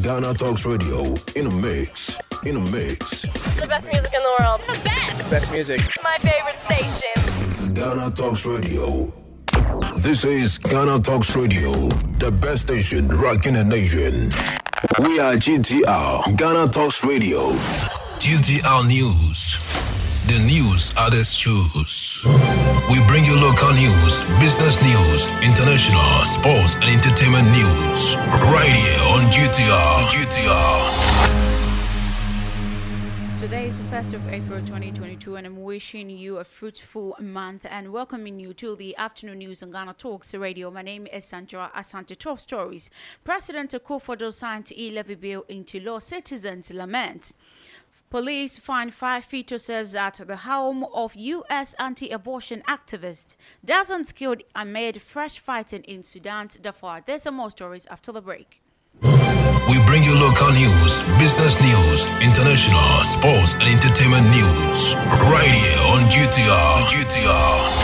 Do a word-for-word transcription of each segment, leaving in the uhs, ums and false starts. Ghana Talks Radio in a mix. In a mix. The best music in the world. The best. The best music. My favorite station. Ghana Talks Radio. This is Ghana Talks Radio, the best station rocking the nation. We are G T R, Ghana Talks Radio. G T R News. The news others choose. We bring you local news, business news, international, sports, and entertainment news. Right here on G T R. G T R. Today is the first of April twenty twenty-two, and I'm wishing you a fruitful month and welcoming you to the afternoon news on Ghana Talks Radio. My name is Sandra Asante. Top stories. President Akufo-Addo signed e-levy bill into law. Citizens lament. Police find five fetuses at the home of U S anti-abortion activist. Dozens killed amid fresh fighting in Sudan. Darfur. There's some more stories after the break. We bring you local news, business news, international, sports, and entertainment news. Right here on G T R. G T R.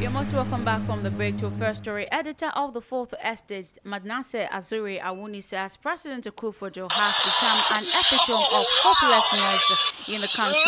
You're most welcome back from the break to a first story. Editor of the Fourth Estate, Madnase Azuri Awuni, says President Akufo-Addo has become an epitome of hopelessness in the country.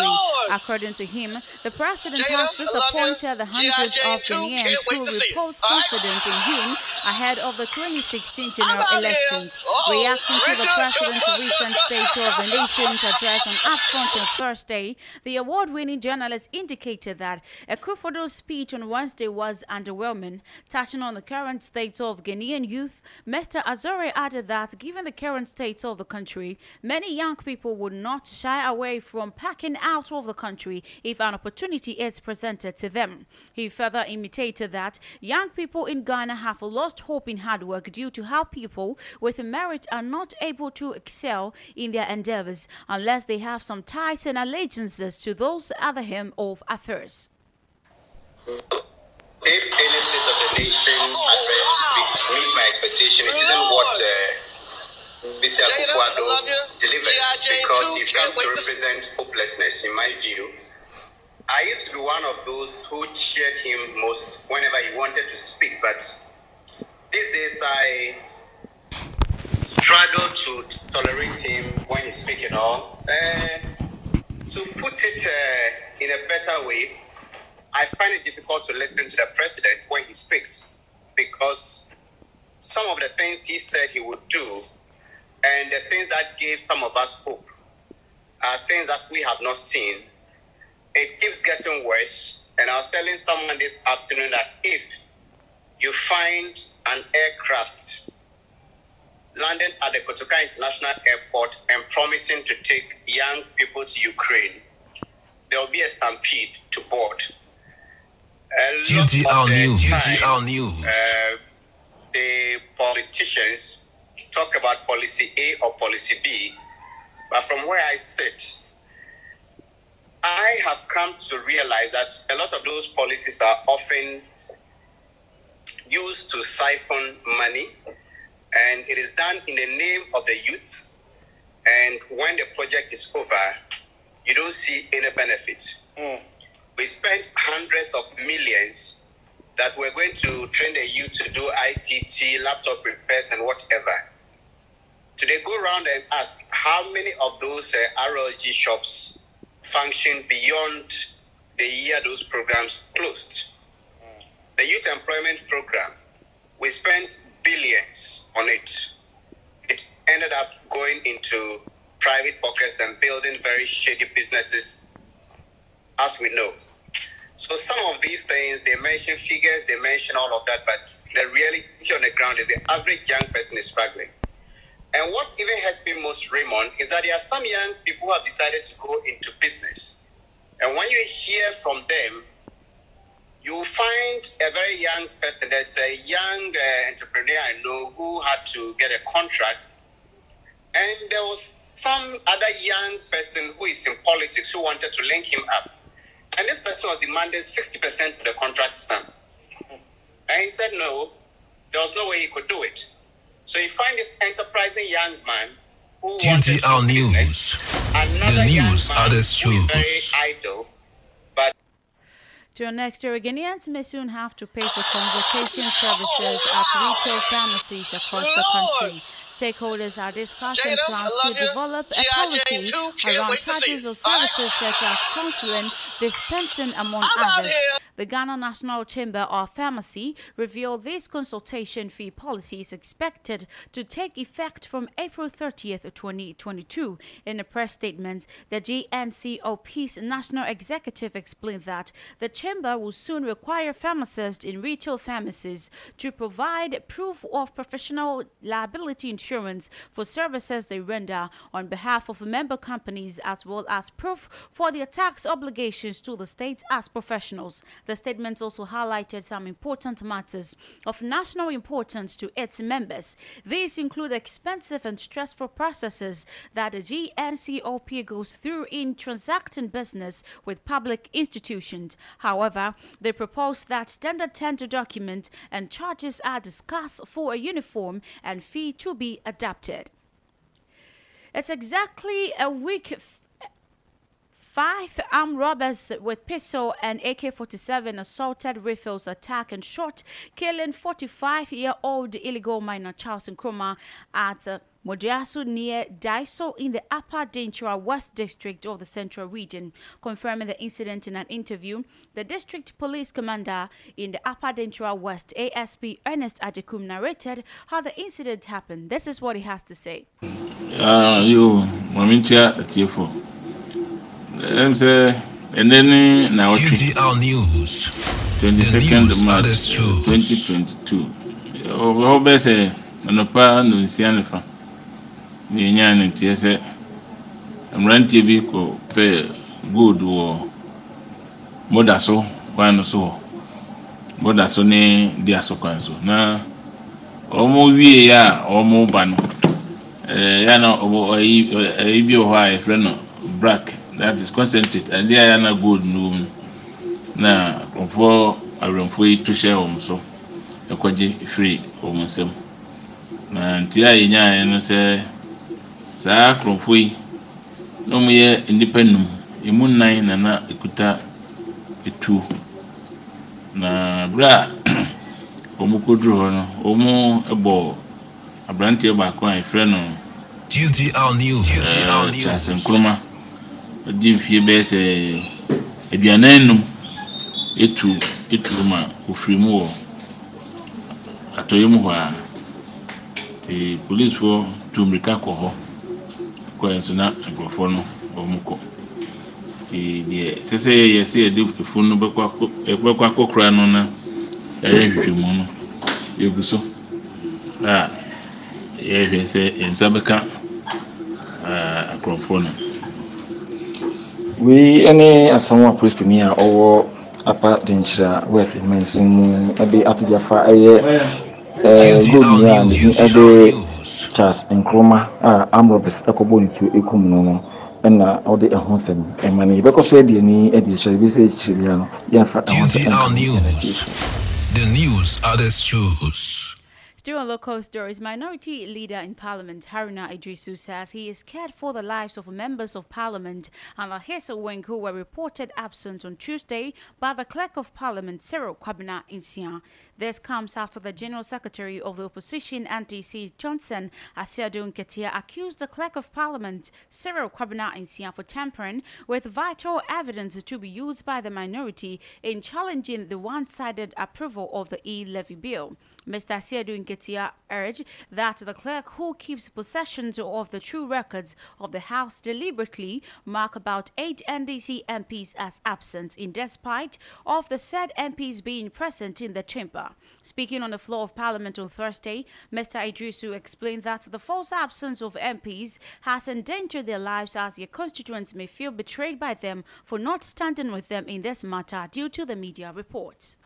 According to him, the president has disappointed the hundreds of Ghanaians who repose confidence in him ahead of the twenty sixteen general elections. Reacting to the president's recent State of the Nation's address on Upfront on Thursday, the award-winning journalist indicated that Akufo-Addo's speech on Wednesday was underwhelming. Touching on the current state of Ghanaian youth, Mister Azore added that given the current state of the country, many young people would not shy away from packing out of the country if an opportunity is presented to them. He further intimated that young people in Ghana have lost hope in hard work due to how people with merit are not able to excel in their endeavors unless they have some ties and allegiances to those other him of others. If any state of the nation address meet my expectation, it isn't what uh, Mister Akufo-Addo delivered, because he failed to represent hopelessness, in my view. I used to be one of those who cheered him most whenever he wanted to speak, but these days I struggle to tolerate him when he speaks at all. Uh, to put it uh, in a better way, I find it difficult to listen to the president when he speaks, because some of the things he said he would do and the things that gave some of us hope are things that we have not seen. It keeps getting worse, and I was telling someone this afternoon that if you find an aircraft landing at the Kotoka International Airport and promising to take young people to Ukraine, there will be a stampede to board. G T R News. G T R News. Uh, the politicians talk about policy A or policy B, but from where I sit, I have come to realize that a lot of those policies are often used to siphon money, and it is done in the name of the youth. And when the project is over, you don't see any benefit. Mm. We spent hundreds of millions that were going to train the youth to do I C T, laptop repairs, and whatever. Today, go around and ask how many of those uh, R L G shops function beyond the year those programs closed. Mm. The Youth Employment Program, we spent billions on it. It ended up going into private pockets and building very shady businesses, as we know. So some of these things, they mention figures, they mention all of that, but the reality on the ground is the average young person is struggling. And what even has been most Raymond is that there are some young people who have decided to go into business. And when you hear from them, you find a very young person. There's a young uh, entrepreneur I know who had to get a contract. And there was some other young person who is in politics who wanted to link him up. And this person was demanding sixty percent of the contract sum. And he said no, there was no way he could do it. So you find this enterprising young man who wanted our business, news. Another the news young man others who is very idle. But To our next Oregonians may soon have to pay for consultation services at retail pharmacies across the country. Stakeholders are discussing plans to develop a policy around charges of services such as counseling, dispensing, among others. The Ghana National Chamber of Pharmacy revealed this consultation fee policy is expected to take effect from April thirtieth, twenty twenty-two. In a press statement, the G N C O P's national executive explained that the Chamber will soon require pharmacists in retail pharmacies to provide proof of professional liability insurance Insurance for services they render on behalf of member companies, as well as proof for their tax obligations to the state as professionals. The statement also highlighted some important matters of national importance to its members. These include expensive and stressful processes that the G N C O P goes through in transacting business with public institutions. However, they propose that tender tender document and charges are discussed for a uniform and fee to be adapted. It's exactly a week f- five armed robbers with pistol and A K forty-seven assaulted Raphael's attack and shot, killing forty-five-year-old illegal miner Charles Nkrumah at uh, Modiasu near Daiso in the Upper Dentura West District of the Central Region. Confirming the incident in an interview, the District Police Commander in the Upper Dentura West, A S P Ernest Adekum, narrated how the incident happened. This is what he has to say. Uh, you, Mamintia, T F O. Q D R News. twenty-second of March, twenty twenty-two. Oh, best, Anopa, Nuncianifa. Nyan and T S A. I'm renting vehicle, pay good war. Modaso, one or so. Modaso, nay, dear so council. Now, almost we are almost ban. Yano, a B O wife, Reno, Brack, that is concentrated, and they are not good noon. Now, before I run free to share home, so a quadri free home, so. And Tia, and say, Sa Kromfui, no mere independent, a moon nine and a cuta a two. Na bra, Omuko drawn, Omo a ball, a brandy by crying friend. Duty our new, duty our new, and Kroma, a dim few bears a bianenum, a two, a two man who free more. A toyumwa, the police for to Mikakoho. Now, and go for no or Muko. The say, I see a dupe for no bucko crown on a every mono. You go so. Ah, here say in Sabaka a cromphone. We any as someone police premier or apart danger was immense at the after the fire good round every. Charles Nkrumah ah amrobes ekobo ntu ekum no no na odi ehonsem emani because we dey ni e dey share be say chiria no ya fa news. The news others choose. Still on local stories, Minority Leader in Parliament Haruna Idrisu says he is scared for the lives of members of Parliament and Ahesa Weng, who were reported absent on Tuesday by the Clerk of Parliament Cyril Kwabena Insian. This comes after the General Secretary of the Opposition N D C Johnson Asiadu Nketia accused the Clerk of Parliament Cyril Kwabena Insian for tampering with vital evidence to be used by the minority in challenging the one-sided approval of the e-levy bill. Mister Asiadu Nketia urged that the clerk who keeps possession of the true records of the House deliberately mark about eight N D C M Ps as absent in despite of the said M Ps being present in the chamber. Speaking on the floor of Parliament on Thursday, Mister Idrisu explained that the false absence of M Ps has endangered their lives, as their constituents may feel betrayed by them for not standing with them in this matter due to the media reports.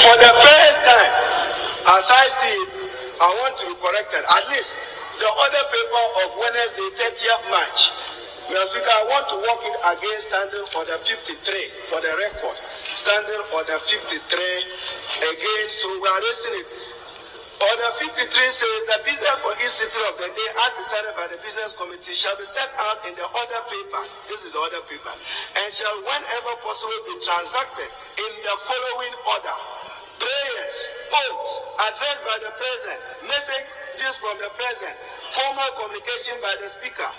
For the first time, as I see it, I want to be corrected. At least the other paper of Wednesday, thirtieth of March, Mister Speaker, I want to work it against standing order fifty-three for the record. Standing order fifty-three against, so we are raising it Order fifty-three says the business for each city of the day as decided by the business committee shall be set out in the order paper. This is the order paper. And shall whenever possible be transacted in the following order. Prayers, oaths, addressed by the president, messages from the president, formal communication by the speaker.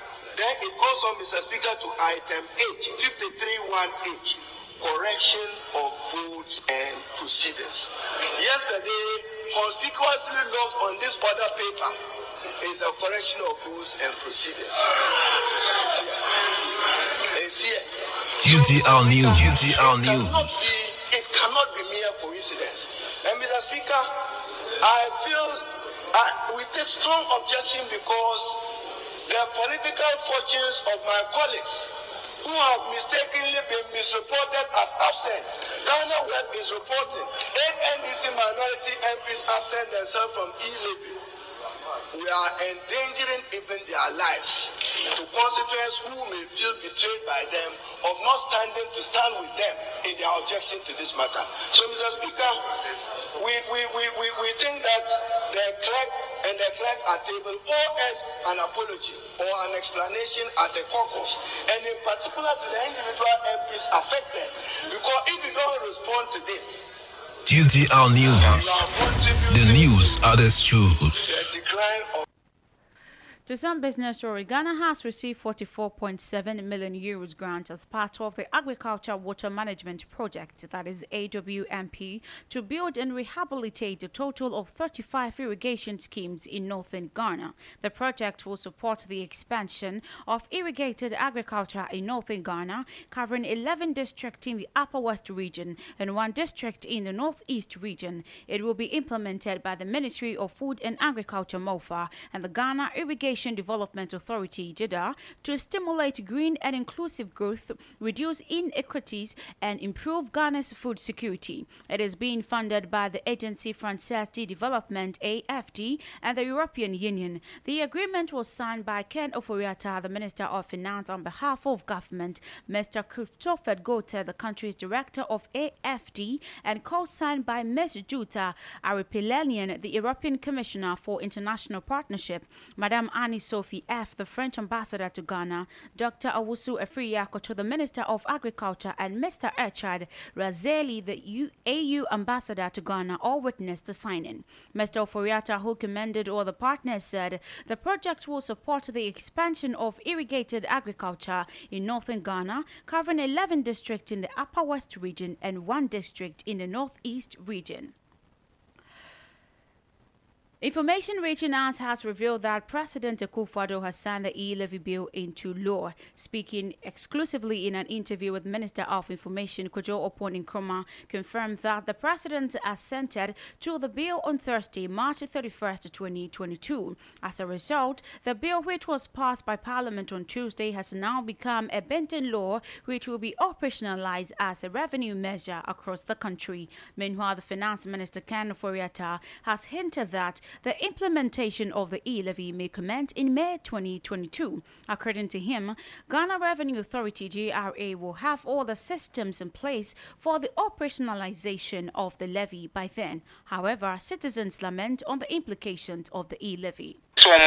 Then it goes on, Mister Speaker, to item H, fifty-three one H, correction of votes and proceedings. Yesterday, conspicuously lost on this other paper is the correction of rules and procedures. It's here. U T R News. U T R News. It cannot be mere coincidence. And Mister Speaker, I feel I, we take strong objection because the political fortunes of my colleagues who have mistakenly been misreported as absent. Ghana Web is reporting eight N D C minority M Ps absent themselves from E-Levy. We are endangering even their lives to constituents who may feel betrayed by them of not standing to stand with them in their objection to this matter. So, Mister Speaker, we, we, we, we, we think that the clerk and the clerk are table as an apology or an explanation as a caucus, and in particular to the individual M Ps affected, because if you don't respond to this, U T R News, the news others choose. To some business story, Ghana has received forty-four point seven million euros grant as part of the Agriculture Water Management Project, that is A W M P, to build and rehabilitate a total of thirty-five irrigation schemes in northern Ghana. The project will support the expansion of irrigated agriculture in northern Ghana, covering eleven districts in the Upper West region and one district in the Northeast region. It will be implemented by the Ministry of Food and Agriculture, MOFA, and the Ghana Irrigation Development Authority, JIDA, to stimulate green and inclusive growth, reduce inequities, and improve Ghana's food security. It is being funded by the agency Française de Développement, A F D, and the European Union. The agreement was signed by Ken Oforiatta, the Minister of Finance, on behalf of government, Mister Christopher Gote, the country's director of A F D, and co-signed by Miz Jutta Aripilanian, the European Commissioner for International Partnership, Madame Annie Sophie F., the French ambassador to Ghana, Doctor Owusu Efri-Yakoto, the Minister of Agriculture, and Mister Echad Razeli, the U- A U ambassador to Ghana, all witnessed the signing. Mister Oforiatta, who commended all the partners, said the project will support the expansion of irrigated agriculture in northern Ghana, covering eleven districts in the Upper West region and one district in the Northeast region. Information reaching us has revealed that President Akufo-Addo has signed the E-Levy bill into law. Speaking exclusively in an interview with Minister of Information, Kojo Oponin-Nkrumah, confirmed that the president assented to the bill on Thursday, March thirty-first, twenty twenty-two. As a result, the bill, which was passed by Parliament on Tuesday, has now become a binding law, which will be operationalized as a revenue measure across the country. Meanwhile, the Finance Minister, Ken Oforiatta, has hinted that the implementation of the E-Levy may commence in May twenty twenty-two. According to him, Ghana Revenue Authority, G R A, will have all the systems in place for the operationalization of the levy by then. However, citizens lament on the implications of the E-Levy. Some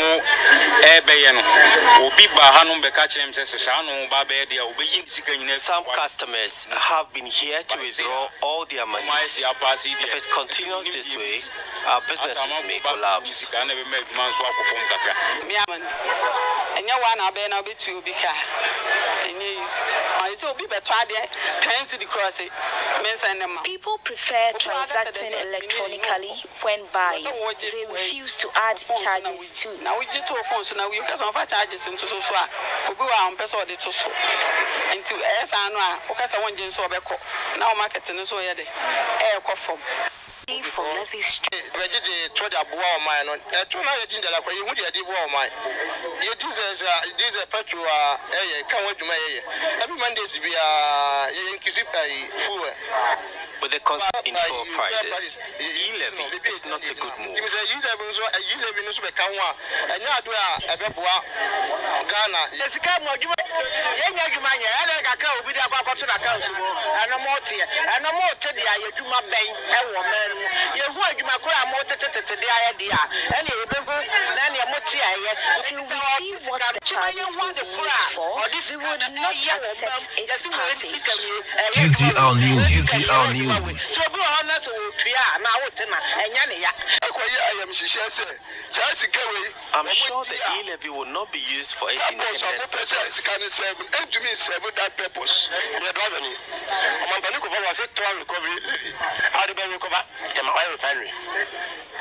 customers have been here to withdraw all their money. If it continues this way, our businesses may collapse. People prefer transacting electronically when buying. They refuse to add charges too. For levy street. With the constant inflow prices, E-Levy is not a good move. You work my crowd more to the idea. And you remember, and you must see what the charges were used for, or this would not accept its passage. G T R News, G T R News. So, honest, my old and Yania. I am she says, I'm sure the E levy will not be used for eighteen years. And to me, seven that purpose. They are driving it. I'm going to go for a set to recovery. How do I recover? Tema oil refinery.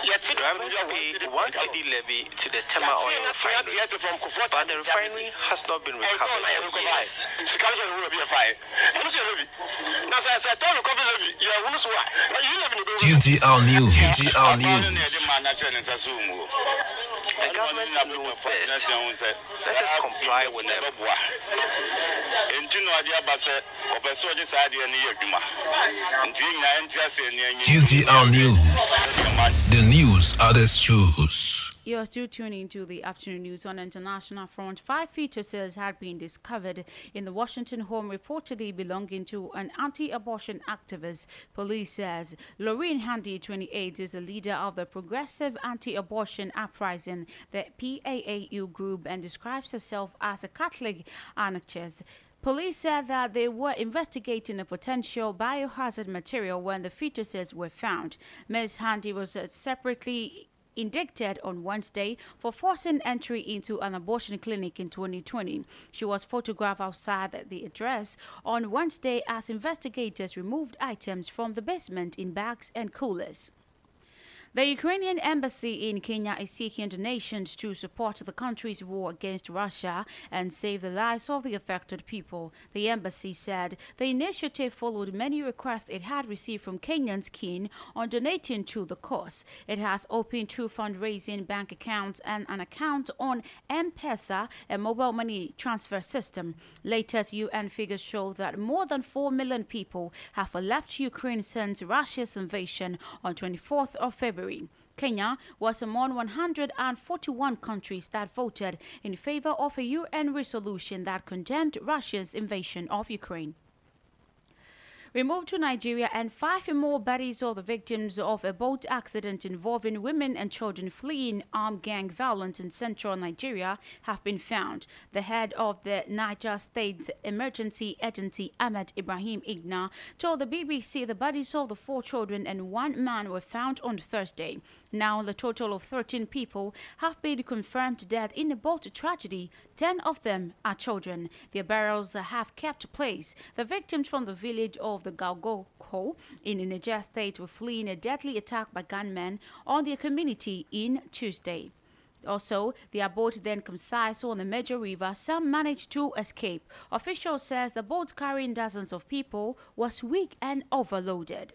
Yet drivers pay one cedi levy to the Tema oil refinery, but the refinery has not been recovered for years. G T R News. G T R News. The government knows best. Let us comply with them. G T R News. The news others choose. You're still tuning into the afternoon news on international front. Five fetal cells had been discovered in the Washington home reportedly belonging to an anti-abortion activist. Police says Lorraine Handy, twenty-eight, is the leader of the Progressive Anti-Abortion Uprising, the P A A U group, and describes herself as a Catholic anarchist. Police said that they were investigating a potential biohazard material when the fetuses were found. Miz Handy was separately indicted on Wednesday for forcing entry into an abortion clinic in twenty twenty. She was photographed outside the address on Wednesday as investigators removed items from the basement in bags and coolers. The Ukrainian embassy in Kenya is seeking donations to support the country's war against Russia and save the lives of the affected people. The embassy said the initiative followed many requests it had received from Kenyans keen on donating to the cause. It has opened two fundraising bank accounts and an account on M-Pesa, a mobile money transfer system. Latest U N figures show that more than four million people have left Ukraine since Russia's invasion on the twenty-fourth of February. Kenya was among one hundred forty-one countries that voted in favor of a U N resolution that condemned Russia's invasion of Ukraine. We move to Nigeria, and five more bodies of the victims of a boat accident involving women and children fleeing armed gang violence in central Nigeria have been found. The head of the Niger State Emergency Agency, Ahmed Ibrahim Igna, told the B B C the bodies of the four children and one man were found on Thursday. Now, the total of thirteen people have been confirmed dead in a boat tragedy. Ten of them are children. Their burials have kept place. The victims from the village of the Gaugoko in Niger State were fleeing a deadly attack by gunmen on their community in Tuesday. Also, their boat then capsized on the major river. Some managed to escape. Officials say the boat carrying dozens of people was weak and overloaded.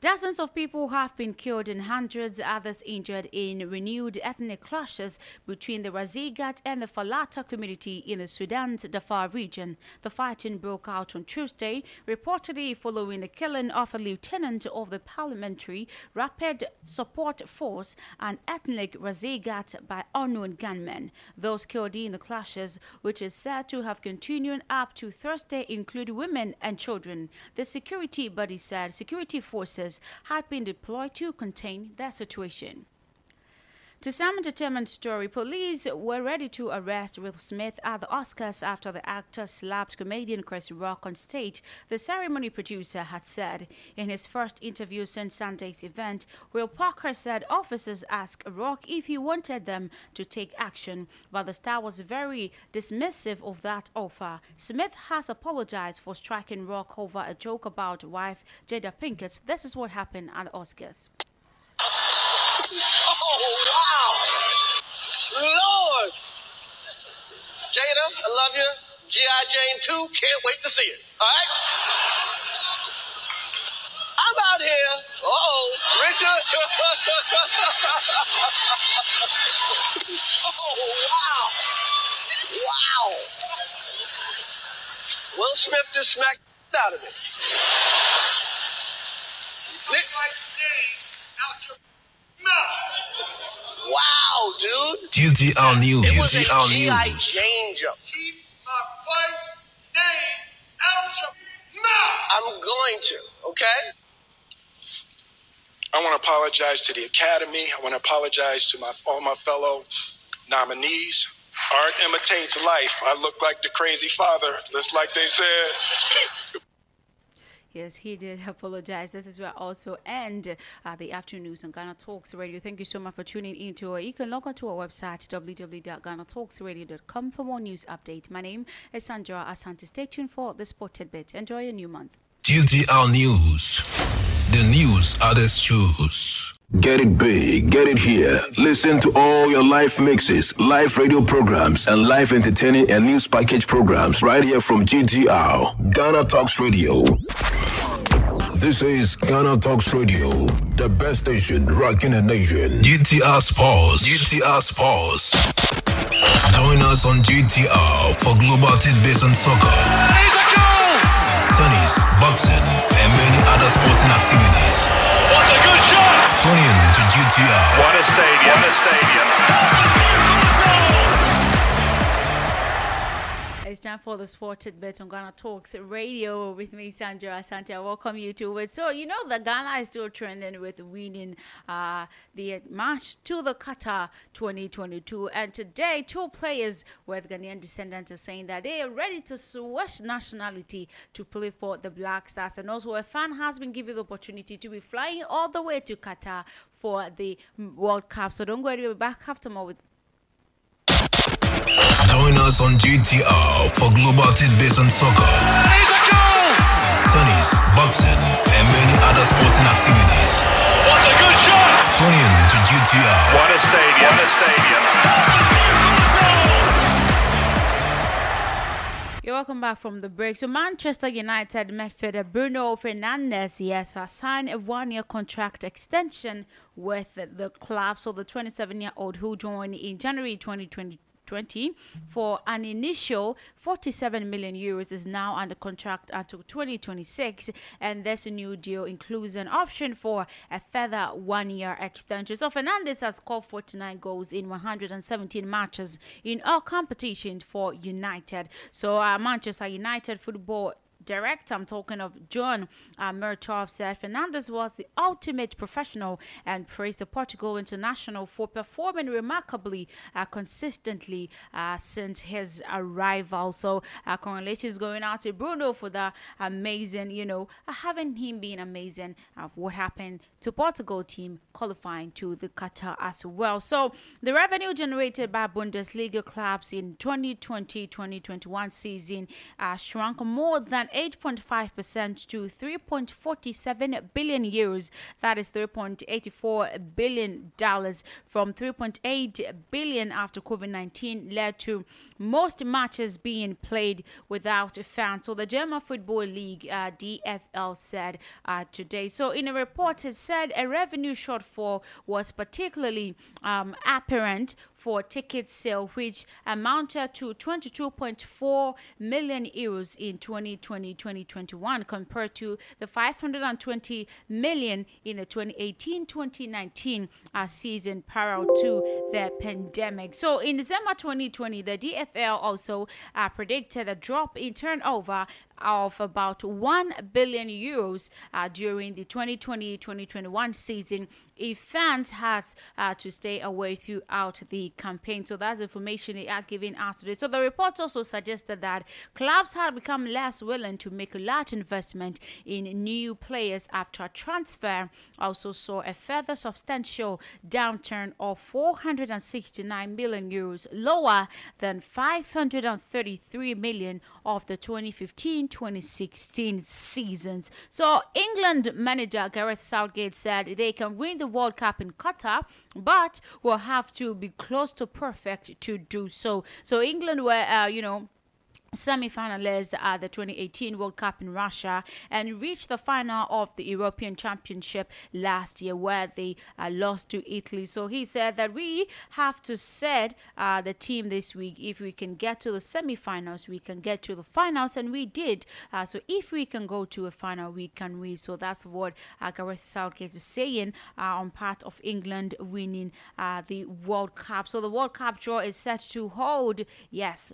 Dozens of people have been killed and hundreds others injured in renewed ethnic clashes between the Razigat and the Falata community in the Sudan's Darfur region. The fighting broke out on Tuesday, reportedly following the killing of a lieutenant of the Parliamentary Rapid Support Force, an ethnic Razigat, by unknown gunmen. Those killed in the clashes, which is said to have continued up to Thursday, include women and children. The security body said security forces had been deployed to contain their situation. To some entertainment story, police were ready to arrest Will Smith at the Oscars after the actor slapped comedian Chris Rock on stage, the ceremony producer had said. In his first interview since Sunday's event, Will Parker said officers asked Rock if he wanted them to take action, but the star was very dismissive of that offer. Smith has apologized for striking Rock over a joke about wife Jada Pinkett. This is what happened at the Oscars. Lord! Jada, I love you. G I Jane two, can't wait to see it. All right? I'm out here. Uh-oh. Richard. Oh, wow. Wow. Will Smith just smacked out of it. Did my name out your mouth. Wow, dude. G T R News. It was a G I change up. Keep my wife's name out your mouth. I'm going to, okay? I want to apologize to the Academy. I want to apologize to my all my fellow nominees. Art imitates life. I look like the crazy father, just like they said. Yes, he did apologize. This is where I also end uh, the afternoons on Ghana Talks Radio. Thank you so much for tuning in to it. You can log on to our website, w w w dot ghana talks radio dot com, for more news update. My name is Sandra Asante. Stay tuned for the Sport Tidbit. Enjoy your new month. G T R News. The news others choose. Get it big, get it here. Listen to all your live mixes, live radio programs, and live entertaining and news package programs right here from G T R, Ghana Talks Radio. This is Ghana Talks Radio, the best station rocking the nation. G T R Sports. G T R Sports. Join us on G T R for global tidbits and soccer, tennis, boxing, and many other sporting activities. What a good shot! Tune in to G T R. What a stadium, what a stadium. It's time for the Sport Tidbit on Ghana Talks Radio with me, Sandra Asante. I welcome you to it. So, you know that Ghana is still trending with winning uh, the match to the Qatar twenty twenty-two. And today, two players with Ghanaian descendants are saying that they are ready to switch nationality to play for the Black Stars. And also, a fan has been given the opportunity to be flying all the way to Qatar for the World Cup. So, don't go anywhere. We'll be back after more with Join us on G T R for global tidbits and soccer, tennis, boxing, and many other sporting activities. What a good shot! Tune in to G T R. What a stadium! What a stadium! You're welcome back from the break. So Manchester United midfielder Bruno Fernandes, yes, has signed a one-year contract extension with the club. So the twenty-seven-year-old who joined in January twenty twenty-two. twenty for an initial forty-seven million euros is now under contract until twenty twenty-six, and this new deal includes an option for a further one-year extension. So Fernandes has scored forty-nine goals in one hundred seventeen matches in all competitions for United. So uh, Manchester United football director, I'm talking of John uh, Murtough, said Fernandes was the ultimate professional and praised the Portugal international for performing remarkably uh, consistently uh, since his arrival. So uh, congratulations going out to Bruno for the amazing, you know, uh, having him being amazing of what happened to Portugal team qualifying to the Qatar as well. So the revenue generated by Bundesliga clubs in twenty twenty twenty twenty-one season uh, shrunk more than eight point five percent to three point four seven billion euros, that is three point eight four billion dollars, from three point eight billion after COVID nineteen led to most matches being played without fans. So the German Football League uh, D F L said uh, today. So in a report, it said a revenue shortfall was particularly um, apparent for ticket sale, which amounted to twenty-two point four million euros in twenty twenty twenty twenty-one compared to the five hundred twenty million in the twenty eighteen twenty nineteen uh, season prior to the pandemic. So in December twenty twenty, the D F L also uh, predicted a drop in turnover of about one billion euros uh, during the twenty twenty twenty twenty-one season if fans has uh, to stay away throughout the campaign. So that's information they are giving us today. So the report also suggested that clubs have become less willing to make a large investment in new players after transfer also saw a further substantial downturn of four hundred sixty-nine million euros, lower than five hundred thirty-three million of the twenty fifteen twenty sixteen seasons. So England manager Gareth Southgate said they can win the World Cup in Qatar, but will have to be close to perfect to do so. So England were, uh, you know, semi-finalists at the twenty eighteen World Cup in Russia and reached the final of the European Championship last year where they uh, lost to Italy. So he said that we have to set uh, the team this week. If we can get to the semi-finals, we can get to the finals, and we did. Uh, so if we can go to a final, we can win. So that's what uh, Gareth Southgate is saying uh, on part of England winning uh, the World Cup. So the World Cup draw is set to hold, yes,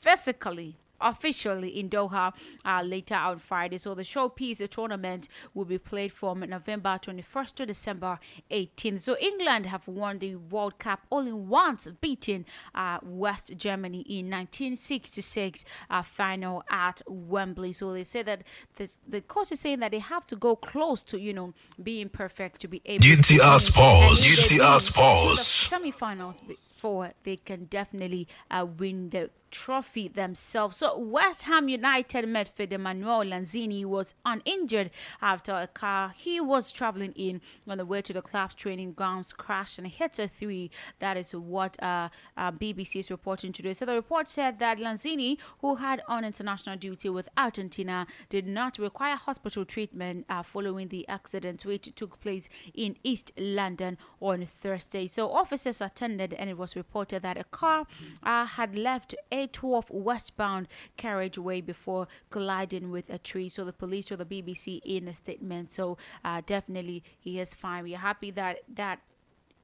physically officially in Doha uh, later on Friday. So the showpiece tournament will be played from November twenty-first to December eighteenth. So England have won the World Cup only once, beating uh, West Germany in nineteen sixty-six uh, final at Wembley. So they say that this, the coach is saying that they have to go close to, you know, being perfect to be able to get us pause. Get us pause. Semi-finals before they can definitely uh, win the trophy themselves. So West Ham United midfielder Emmanuel Lanzini was uninjured after a car he was traveling in on the way to the club's training grounds crashed and hit a three. That is what uh, uh, B B C is reporting today. So the report said that Lanzini, who had on international duty with Argentina, did not require hospital treatment uh, following the accident, which took place in East London on Thursday. So officers attended, and it was reported that a car uh, had left a twelve westbound carriageway before colliding with a tree. So the police or the B B C in a statement. So uh, definitely he is fine. We are happy that that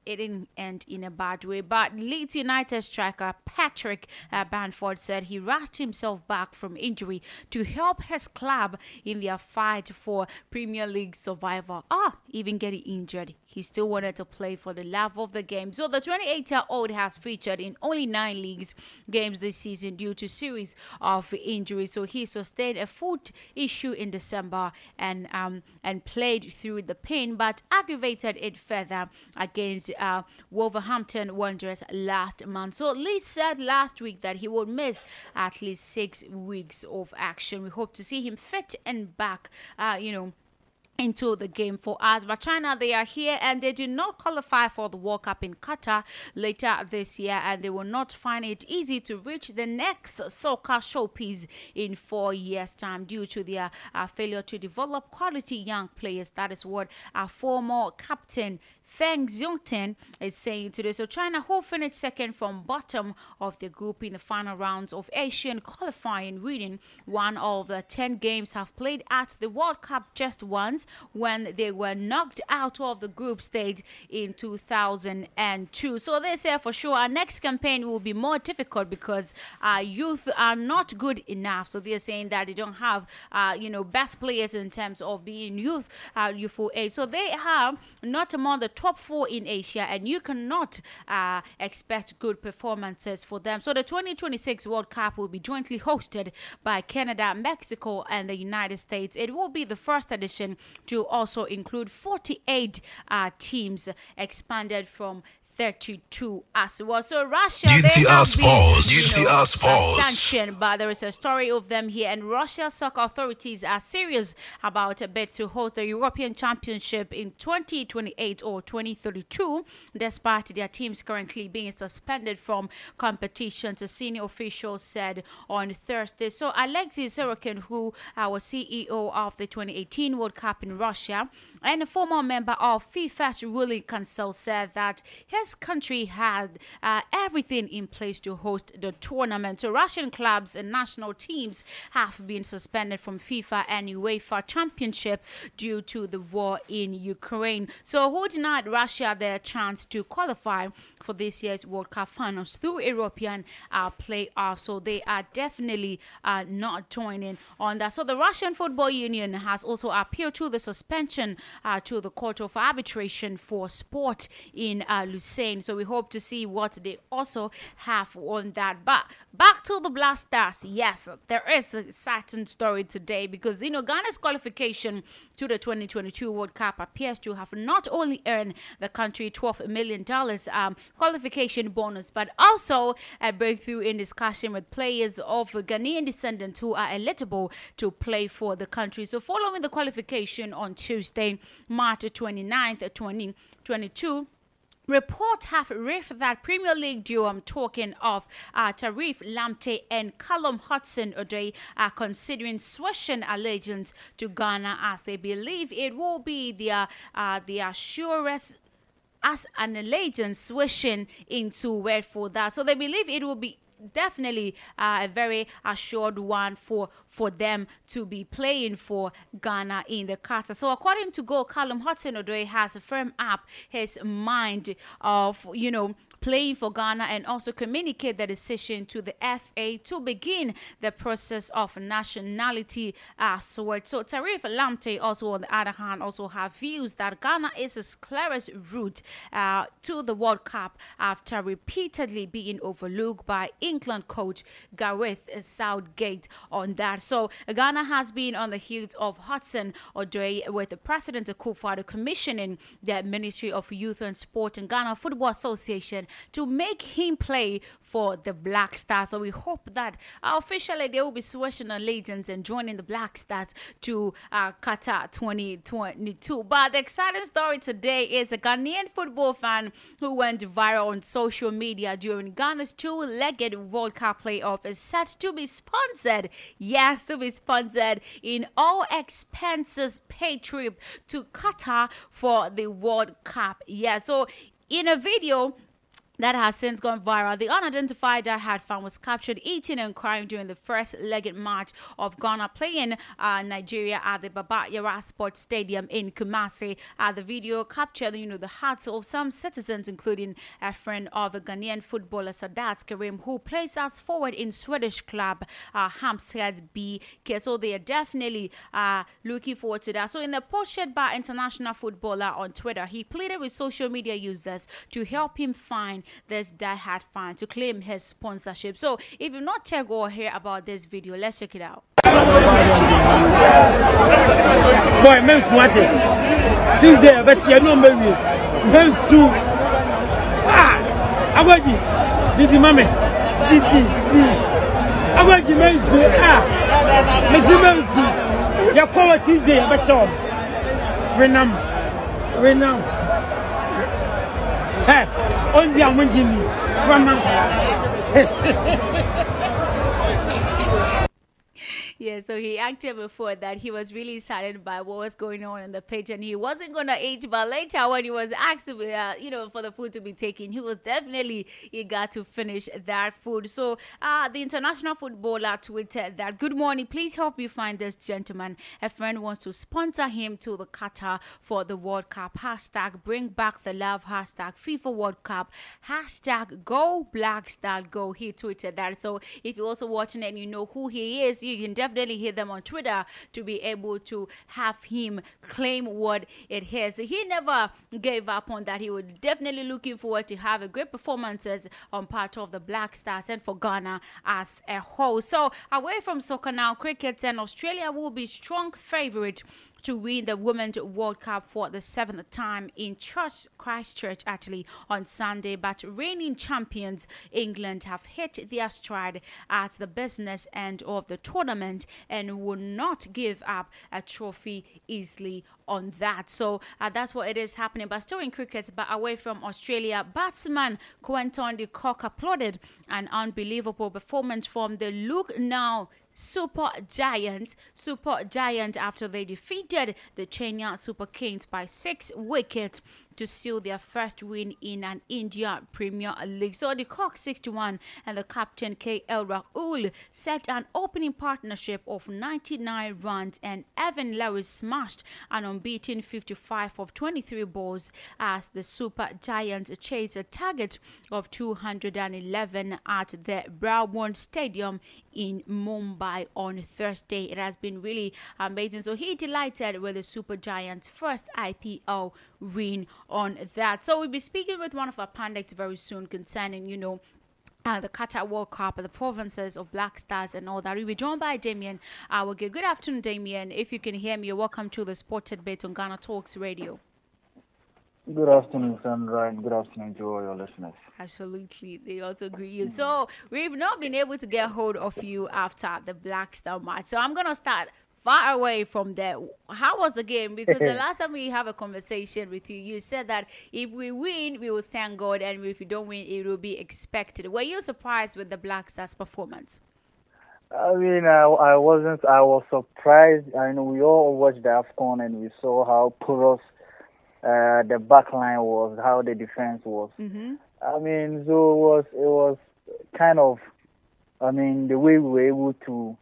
it didn't end in a bad way. But Leeds United striker Patrick uh, Bamford said he rushed himself back from injury to help his club in their fight for Premier League survival. Ah, even getting injured, he still wanted to play for the love of the game. So the twenty-eight-year-old has featured in only nine leagues games this season due to series of injuries. So he sustained a foot issue in December and um and played through the pain, but aggravated it further against Uh, Wolverhampton Wanderers last month. So Leeds said last week that he would miss at least six weeks of action. We hope to see him fit and back, uh, you know, into the game for us. But China, they are here and they do not qualify for the World Cup in Qatar later this year, and they will not find it easy to reach the next soccer showpiece in four years' time due to their uh, failure to develop quality young players. That is what our former captain Feng Xiongten is saying today. So China, who finished second from bottom of the group in the final rounds of Asian qualifying, winning one of the ten games, have played at the World Cup just once when they were knocked out of the group stage in two thousand two. So they say for sure our next campaign will be more difficult because our youth are not good enough. So they're saying that they don't have, uh, you know, best players in terms of being youth, uh, youthful age. So they are not among the top four in Asia, and you cannot uh, expect good performances for them. So the twenty twenty-six World Cup will be jointly hosted by Canada, Mexico, and the United States. It will be the first edition to also include forty-eight uh, teams, expanded from thirty-two as well. So Russia, they have been sanctioned, but there is a story of them here, and Russia soccer authorities are serious about a bid to host the European Championship in twenty twenty-eight or twenty thirty-two, despite their teams currently being suspended from competitions, a senior official said on Thursday. So Alexei Sorokin, who our C E O of the twenty eighteen World Cup in Russia and a former member of FIFA's ruling council, said that his country had uh, everything in place to host the tournament. So Russian clubs and national teams have been suspended from FIFA and UEFA Championship due to the war in Ukraine. So who denied Russia their chance to qualify for this year's World Cup finals through European uh, playoffs? So they are definitely uh, not joining on that. So the Russian Football Union has also appealed to the suspension uh, to the Court of Arbitration for Sport in uh, Lucerne. So we hope to see what they also have on that. But back to the Black Stars. Yes, there is a certain story today because, you know, Ghana's qualification to the twenty twenty-two World Cup appears to have not only earned the country twelve million dollars um, qualification bonus, but also a breakthrough in discussion with players of Ghanaian descendants who are eligible to play for the country. So following the qualification on Tuesday, March twenty-ninth, twenty twenty-two, report have riffed that Premier League duo, I'm talking of uh, Tariq Lamptey and Callum Hudson-Odoi, are considering switching allegiance to Ghana as they believe it will be their uh, their surest as an allegiance switching into word for that. So they believe it will be definitely uh, a very assured one for for them to be playing for Ghana in the Qatar. So according to Goal, Callum Hudson-Odoi has firmed up his mind of, you know, playing for Ghana and also communicate the decision to the F A to begin the process of nationality award. So Tariq Lamptey also on the other hand also have views that Ghana is its clearest route uh, to the World Cup after repeatedly being overlooked by England coach Gareth Southgate on that. So Ghana has been on the heels of Hudson Odoi with the President Akufo-Addo commissioning the Ministry of Youth and Sport and Ghana Football Association to make him play for the Black Stars. So we hope that uh, officially they will be switching the legends and joining the Black Stars to uh, Qatar twenty twenty-two. But the exciting story today is a Ghanaian football fan who went viral on social media during Ghana's two-legged World Cup playoff is set to be sponsored. Yes, to be sponsored in all expenses paid trip to Qatar for the World Cup. Yeah, so in a video that has since gone viral, the unidentified diehard fan was captured eating and crying during the first legged match of Ghana playing uh, Nigeria at the Baba Yara Sports Stadium in Kumasi. Uh, the video captured, you know, the hearts of some citizens, including a friend of the Ghanaian footballer Sadat Karim, who plays as forward in Swedish club uh, Hampstead B K. So they are definitely uh, looking forward to that. So in the post shared by international footballer on Twitter, he pleaded with social media users to help him find this diehard fan to claim his sponsorship. So if you've not checked or heard about this video, let's check it out. Boy, men want it. Since there, but you know, maybe men too. Ah, I want you. Did you, mommy? Did you? I want you, men too. Ah, let you men too. Your quality is there, but so. Renam, Renam. Hey, only I'm winning you from now. Yeah, so he acted before that he was really saddened by what was going on in the pitch and he wasn't going to eat. But later when he was asked, uh, you know, for the food to be taken, he was definitely eager to finish that food. So uh, the international footballer tweeted that, "Good morning, please help me find this gentleman. A friend wants to sponsor him to the Qatar for the World Cup. Hashtag bring back the love. Hashtag FIFA World Cup. Hashtag go Black Star go." He tweeted that. So if you're also watching it and you know who he is, you can definitely Definitely hit them on Twitter to be able to have him claim what it is. He never gave up on that. He was definitely looking forward to have a great performances on part of the Black Stars and for Ghana as a whole. So away from soccer now, cricket, and Australia will be strong favorite to win the Women's World Cup for the seventh time in Church, Christchurch actually on Sunday, but reigning champions England have hit their stride at the business end of the tournament and will not give up a trophy easily on that. So uh, that's what it is happening. But still in cricket, but away from Australia, batsman Quinton de Kock applauded an unbelievable performance from the Luke Now Super Giant, Super Giant after they defeated the Chennai Super Kings by six wickets to seal their first win in an India Premier League. So the Cock sixty-one and the captain K L Rahul set an opening partnership of ninety-nine runs, and Evan Lewis smashed an unbeaten fifty-five of twenty-three balls as the Super Giants chased a target of two hundred eleven at the Brabourne Stadium in Mumbai on Thursday. It has been really amazing. So he delighted with the Super Giants' first I P L win on that. So we'll be speaking with one of our pundits very soon concerning, you know, Uh, the Qatar World Cup, the provinces of Black Stars and all that. We'll be joined by Damien. Uh, we'll get, good afternoon, Damien. If you can hear me, you're welcome to the Sported Bit on Ghana Talks Radio. Good afternoon, Sandra, and good afternoon to all your listeners. Absolutely. They also agree you. Mm-hmm. So we've not been able to get hold of you after the Black Star match. So I'm going to start far away from there. How was the game? Because the last time we have a conversation with you, you said that if we win, we will thank God, and if we don't win, it will be expected. Were you surprised with the Black Stars' performance? I mean, I, I wasn't. I was surprised. I know we all watched the AFCON, and we saw how porous uh, the back line was, how the defense was. Mm-hmm. I mean, so it was, it was kind of, I mean, the way we were able to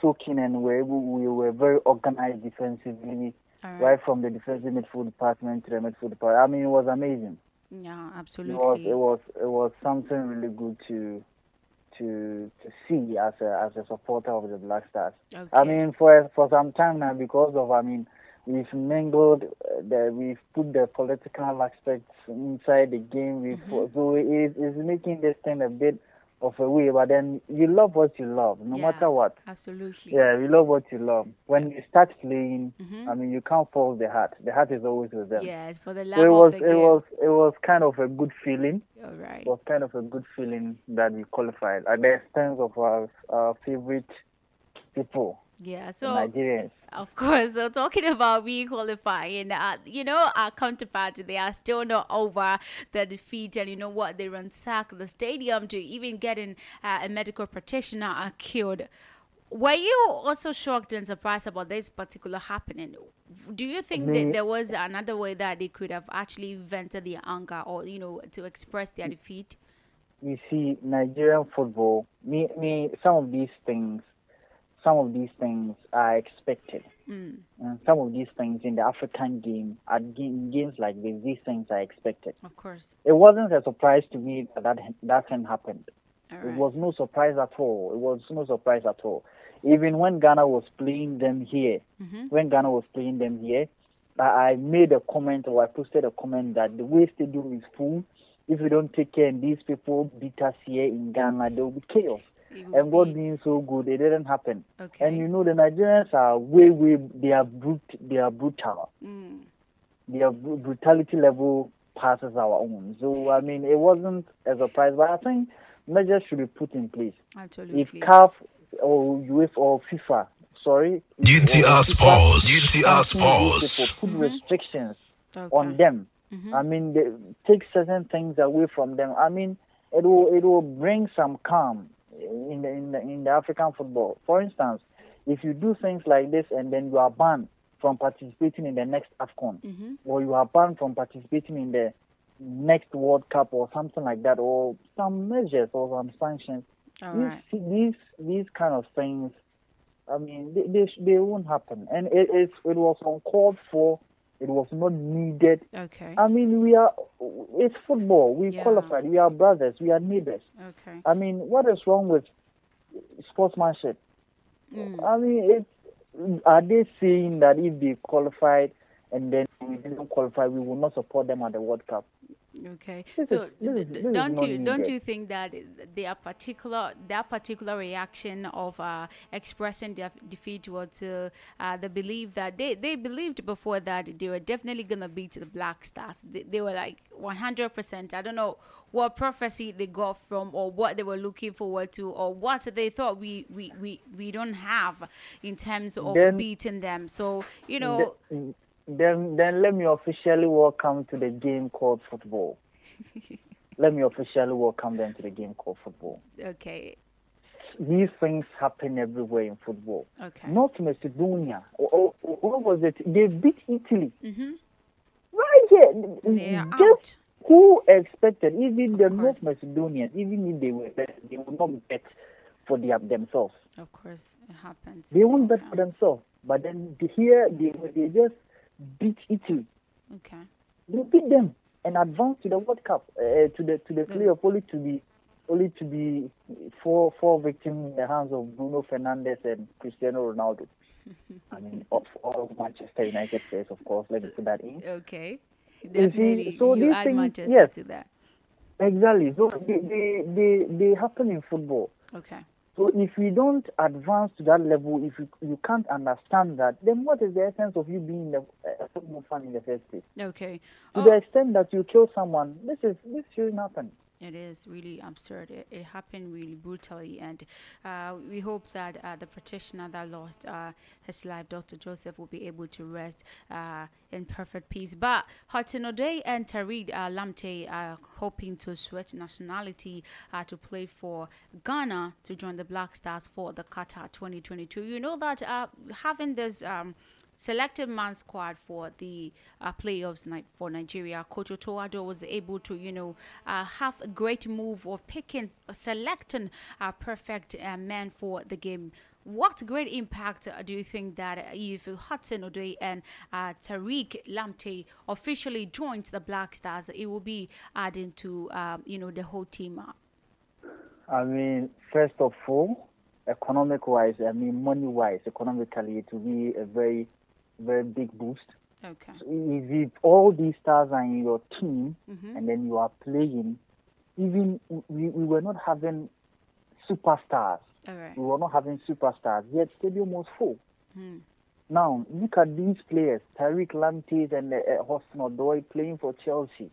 soaking and we, we were very organized defensively, right. right from the defensive midfield department to the midfield department. I mean, it was amazing. Yeah, It was absolutely. it was it was something really good to to to see as a as a supporter of the Black Stars. I Okay. mean, for for some time now, because of I mean, we've mingled uh, the we've put the political aspects inside the game. We've Mm-hmm. so it is making this thing a bit of a way. But then you love what you love, no Yeah, matter what. absolutely. Yeah, you love what you love. When you start playing, Mm-hmm. I mean, you can't force the heart. The heart is always with them. Yes, for the So love it of was the it game. was it was kind of a good feeling. All right. Was kind of a good feeling that we qualified at the expense of our, our favorite people, Yeah. the So Nigerians. of course, so talking about we qualifying, uh, you know, our counterparts, they are still not over the defeat. And you know what? They ransacked the stadium to even getting uh, a medical practitioner are killed. Were you also shocked and surprised about this particular happening? Do you think that Me, there was another way that they could have actually vented their anger or, you know, to express their defeat? you see, Nigerian football. Me, me. Some of these things, some of these things are expected. Mm. And some of these things in the African game, at game, games like this, these things are expected. Of course. It wasn't a surprise to me that that, that thing happened. All It right. was no surprise at all. It was no surprise at all. Even when Ghana was playing them here, Mm-hmm. when Ghana was playing them here, I I made a comment or I posted a comment that the way stadium is full, if we don't take care and these people beat us here in Ghana, there will be chaos. It would And God be being so good, it didn't happen. And you okay. know the Nigerians are way, way they are brut, they are brutal. Mm. Their bru- brutality level passes our own. So I mean, it wasn't a surprise, but I think measures should be put in place. If Absolutely. CAF or UEFA or FIFA, sorry, if or if G T R FIFA Sports. G T R comes in these people, Sports. put Mm-hmm. restrictions on Okay. them. Mm-hmm. I mean, they take certain things away from them. I mean, it will it will bring some calm in the in the, in the African football. For instance, if you do things like this and then you are banned from participating in the next AFCON, Mm-hmm. or you are banned from participating in the next World Cup or something like that, or some measures or some sanctions, All these right. these these kind of things, I mean, they they, sh- they won't happen. And it it's, it was uncalled for. It was not needed. Okay. I mean, we are it's football. We Yeah. qualified. We are brothers. We are neighbors. Okay. I mean, what is wrong with sportsmanship? Mm. I mean, it's, are they saying that if they qualified and then we didn't qualify, we will not support them at the World Cup? Okay. This is So this d- is d- this is don't not you don't needed. you think that their particular that particular reaction of uh, expressing their defeat was uh, uh, the belief that they, they believed before that they were definitely gonna beat the Black Stars. They, they were like one hundred percent. I don't know what prophecy they got from or what they were looking forward to or what they thought we we, we, we don't have in terms of Then beating them. So you know. Th- then then let me officially welcome to the game called football. Let me officially welcome them to the game called football. Okay. These things happen everywhere in football. Okay. North Macedonia, or, or, or what was it? They beat Italy Mm-hmm. right here. They are Just out. who expected? Even the Of North course. Macedonians, even if they were best, they would not bet for their, themselves. Of course, it happens. They won't bet Okay. for themselves. But then the- here they they just beat Italy. Okay. They beat them and advance to the World Cup, uh, to the to the The, playoff, only to be only to be four four victims in the hands of Bruno Fernandes and Cristiano Ronaldo. I mean, of all Manchester United players, of course. Let me put that in. okay. You see, Definitely, so you these add things, Manchester yes, to that. exactly. So they they they, they happen in football. Okay. So if we don't advance to that level, if you, you can't understand that, then what is the essence of you being the, a football fan in the first place? Okay. To the Oh, extent that you kill someone, this is this shouldn't happen. it is really absurd. It, it happened really brutally, and uh, we hope that uh, the practitioner that lost uh, his life, Doctor Joseph, will be able to rest uh, in perfect peace. But Hatinode and Tarid uh, Lamte are hoping to switch nationality uh, to play for Ghana to join the Black Stars for the Qatar twenty twenty-two. You know that uh, having this. Um, selected man squad for the uh, playoffs night for Nigeria. Coach Otoado was able to, you know, uh, have a great move of picking, selecting a perfect uh, man for the game. What great impact do you think that if Hudson Odoi and uh, Tariq Lamptey officially joined the Black Stars, it will be adding to um, you know the whole team? I mean, first of all, economic-wise, I mean money-wise, economically, it will be a very, very big boost. Okay. So if all these stars are in your team, mm-hmm. and then you are playing, even we, we were not having superstars. All right. We were not having superstars. Yet stadium was full. Mm. Now look at these players: Tariq Lamptey and uh, Hudson Odoi playing for Chelsea.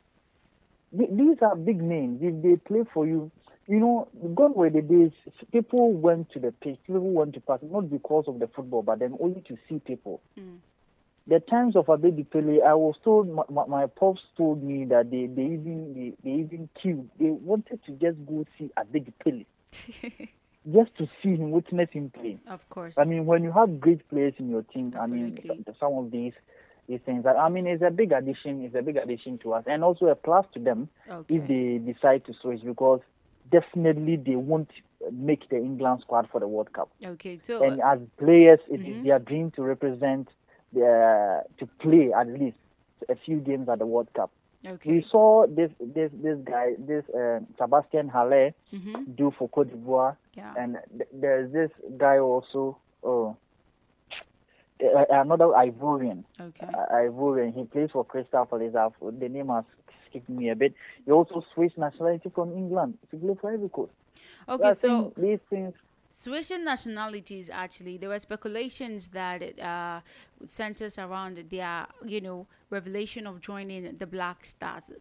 Th- these are big names. If they play for you, you know, gone were the days. People went to the pitch. People went to party not because of the football, but then only to see people. Mm. The times of Abedi Pele, I was told, my, my, my pops told me that they, they even they, they even queued. They wanted to just go see Abedi Pele, just to see him, witness him play. Of course. I mean, when you have great players in your team, absolutely. I mean, some of these these things. I mean, it's a big addition. It's a big addition to us, and also a plus to them okay. if they decide to switch, because definitely they won't make the England squad for the World Cup. Okay. So, and as players, it mm-hmm. is their dream to represent. Uh, to play at least a few games at the World Cup. Okay. We saw this this this guy, this uh, Sébastien Haller, mm-hmm. do for Côte d'Ivoire, yeah. and th- there's this guy also, oh, uh, another Ivorian. Okay. Uh, Ivorian. He plays for Crystal Palace. The name has skipped me a bit. He also switched nationality from England to play for Ivory Coast. Okay, so, so these things. Switching nationalities, actually, there were speculations that uh, centers around their, you know, revelation of joining the Black Stars.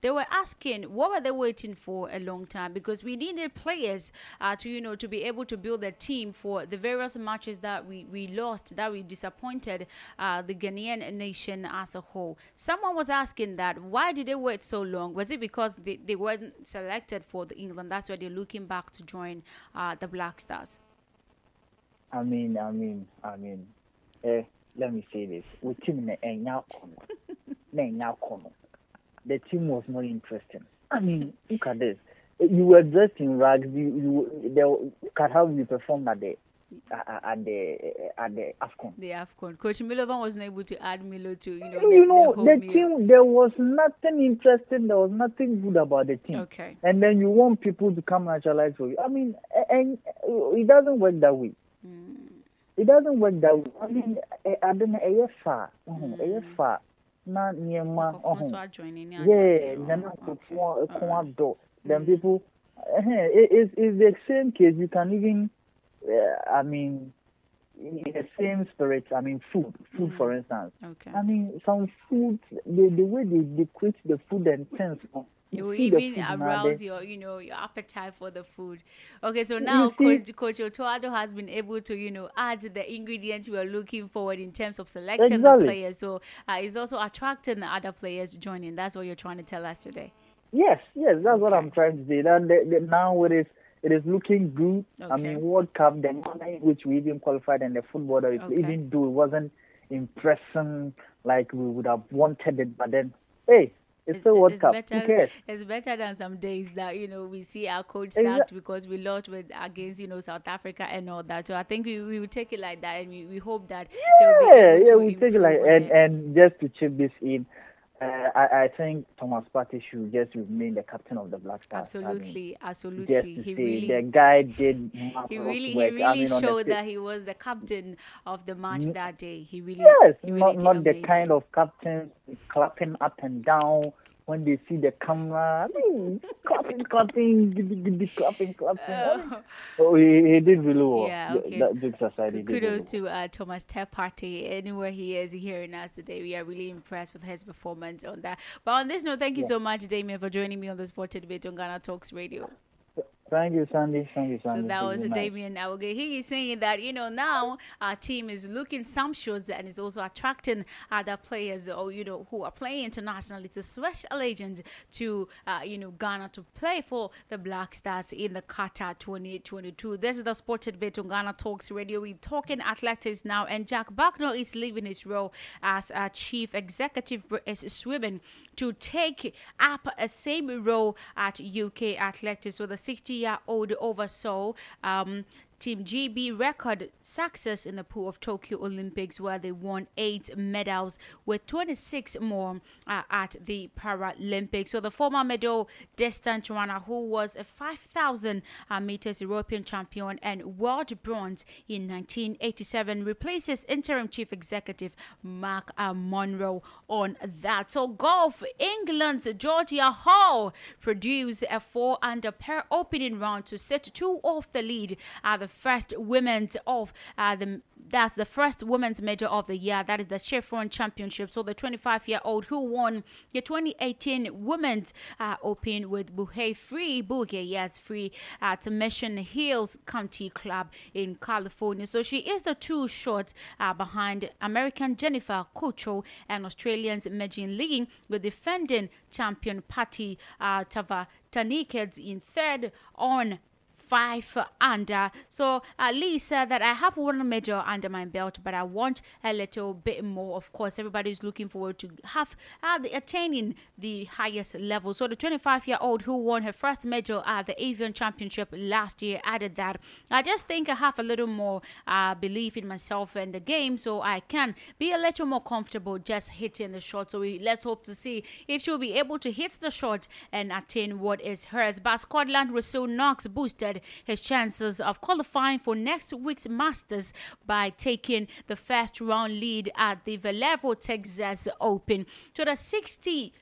They were asking, what were they waiting for a long time? Because we needed players uh, to, you know, to be able to build a team for the various matches that we, we lost, that we disappointed uh, the Ghanaian nation as a whole. Someone was asking that, why did they wait so long? Was it because they, they weren't selected for the England? That's why they're looking back to join uh, the Black Stars. I mean, I mean, I mean, eh, let me say this. We team na enya kono, na enya kono. The team was not interesting. I mean, look at this. You were dressed in rags. You, you they how you performed at the at the at the AFCON. The AFCON. Coach Milovan wasn't able to add Milo to you know. You the, know the, the team. Meal. There was nothing interesting. There was nothing good about the team. Okay. And then you want people to come naturalize for you. I mean, and it doesn't work that way. Mm. It doesn't work that way. I mean, I don't know. A F A. A F A. Na niema oh yeah nana kuwa kuwa do then people is is the same case. You can even uh, I mean in the same spirit. I mean food food mm-hmm. for instance. Okay. I mean some food the the way they decorate the food and things. You will even arouse your, you know, your appetite for the food. Okay, so now Coach, Coach Otoado has been able to, you know, add the ingredients we are looking forward in terms of selecting exactly. the players. So uh, it's also attracting the other players joining. That's what you're trying to tell us today. Yes, yes, that's okay. what I'm trying to say. That, that, that now it is, it is looking good. Okay. I mean, World Cup, the one which we even qualified and the football that okay. even though it wasn't impressive like we would have wanted it, but then, hey. It's, it's, World it's, Cup. Better, it's better than some days that, you know, we see our coach sacked exactly. because we lost with against, you know, South Africa and all that. So I think we, we will take it like that, and we, we hope that yeah, be able to yeah, we take it like and, it. and just to chip this in, uh, I, I think Thomas Partey should just remain the captain of the Black Stars. Absolutely, I mean, absolutely. He really, the guy did. He really, he really I mean, showed that he was the captain of the match mm, that day. He really, yes, he really not, did not amazing. The kind of captain clapping up and down. When they see the camera, I mean, clapping, clapping, clapping, clapping, clapping. Uh, oh, he, he did really well. Yeah, okay. That big society. Kudos to uh, Thomas Partey. Anywhere he is hearing us today, we are really impressed with his performance on that. But on this note, thank you yeah. so much, Damien, for joining me on the Sport Debate on Ghana Talks Radio. Thank you, Sandy. Thank you, Sandy. So that was Damien Awoge. He is saying that, you know, now our team is looking sumptuous and is also attracting other players, or, you know, who are playing internationally to switch allegiance to, uh, you know, Ghana to play for the Black Stars in the Qatar twenty twenty-two. This is the Sports Debate on Ghana Talks Radio. We're talking athletics now, and Jack Bucknell is leaving his role as a chief executive British Swimming to take up a same role at U K Athletics. So the sixty-year-old oversaw um, Team G B recorded success in the pool of Tokyo Olympics, where they won eight medals, with twenty-six more uh, at the Paralympics. So the former medal distant runner, who was a five thousand meters European champion and world bronze in nineteen eighty-seven, replaces interim chief executive Mark Monroe on that. So golf, England's Georgia Hall produced a four under pair opening round to set two off the lead at the first women's of uh, the that's the first women's major of the year, that is the Chevron Championship. So the twenty-five-year-old who won the twenty eighteen Women's uh, Open with Buhay Free, Buhay, yes, Free, at Mission Hills County Club in California. So she is the two shots uh, behind American Jennifer Kucho and Australians Megan Lee, with defending champion Patty uh, Tavatanike's in third on five under. So at least uh, that I have one major under my belt, but I want a little bit more. Of course, everybody's looking forward to have uh, the, attaining the highest level. So the twenty-five-year-old who won her first major at the Avian Championship last year added that, I just think I have a little more uh, belief in myself and the game, so I can be a little more comfortable just hitting the shot. So we, let's hope to see if she'll be able to hit the shot and attain what is hers. But Scotland Russell Knox boosted his chances of qualifying for next week's Masters by taking the first round lead at the Vallejo Texas Open. To the sixty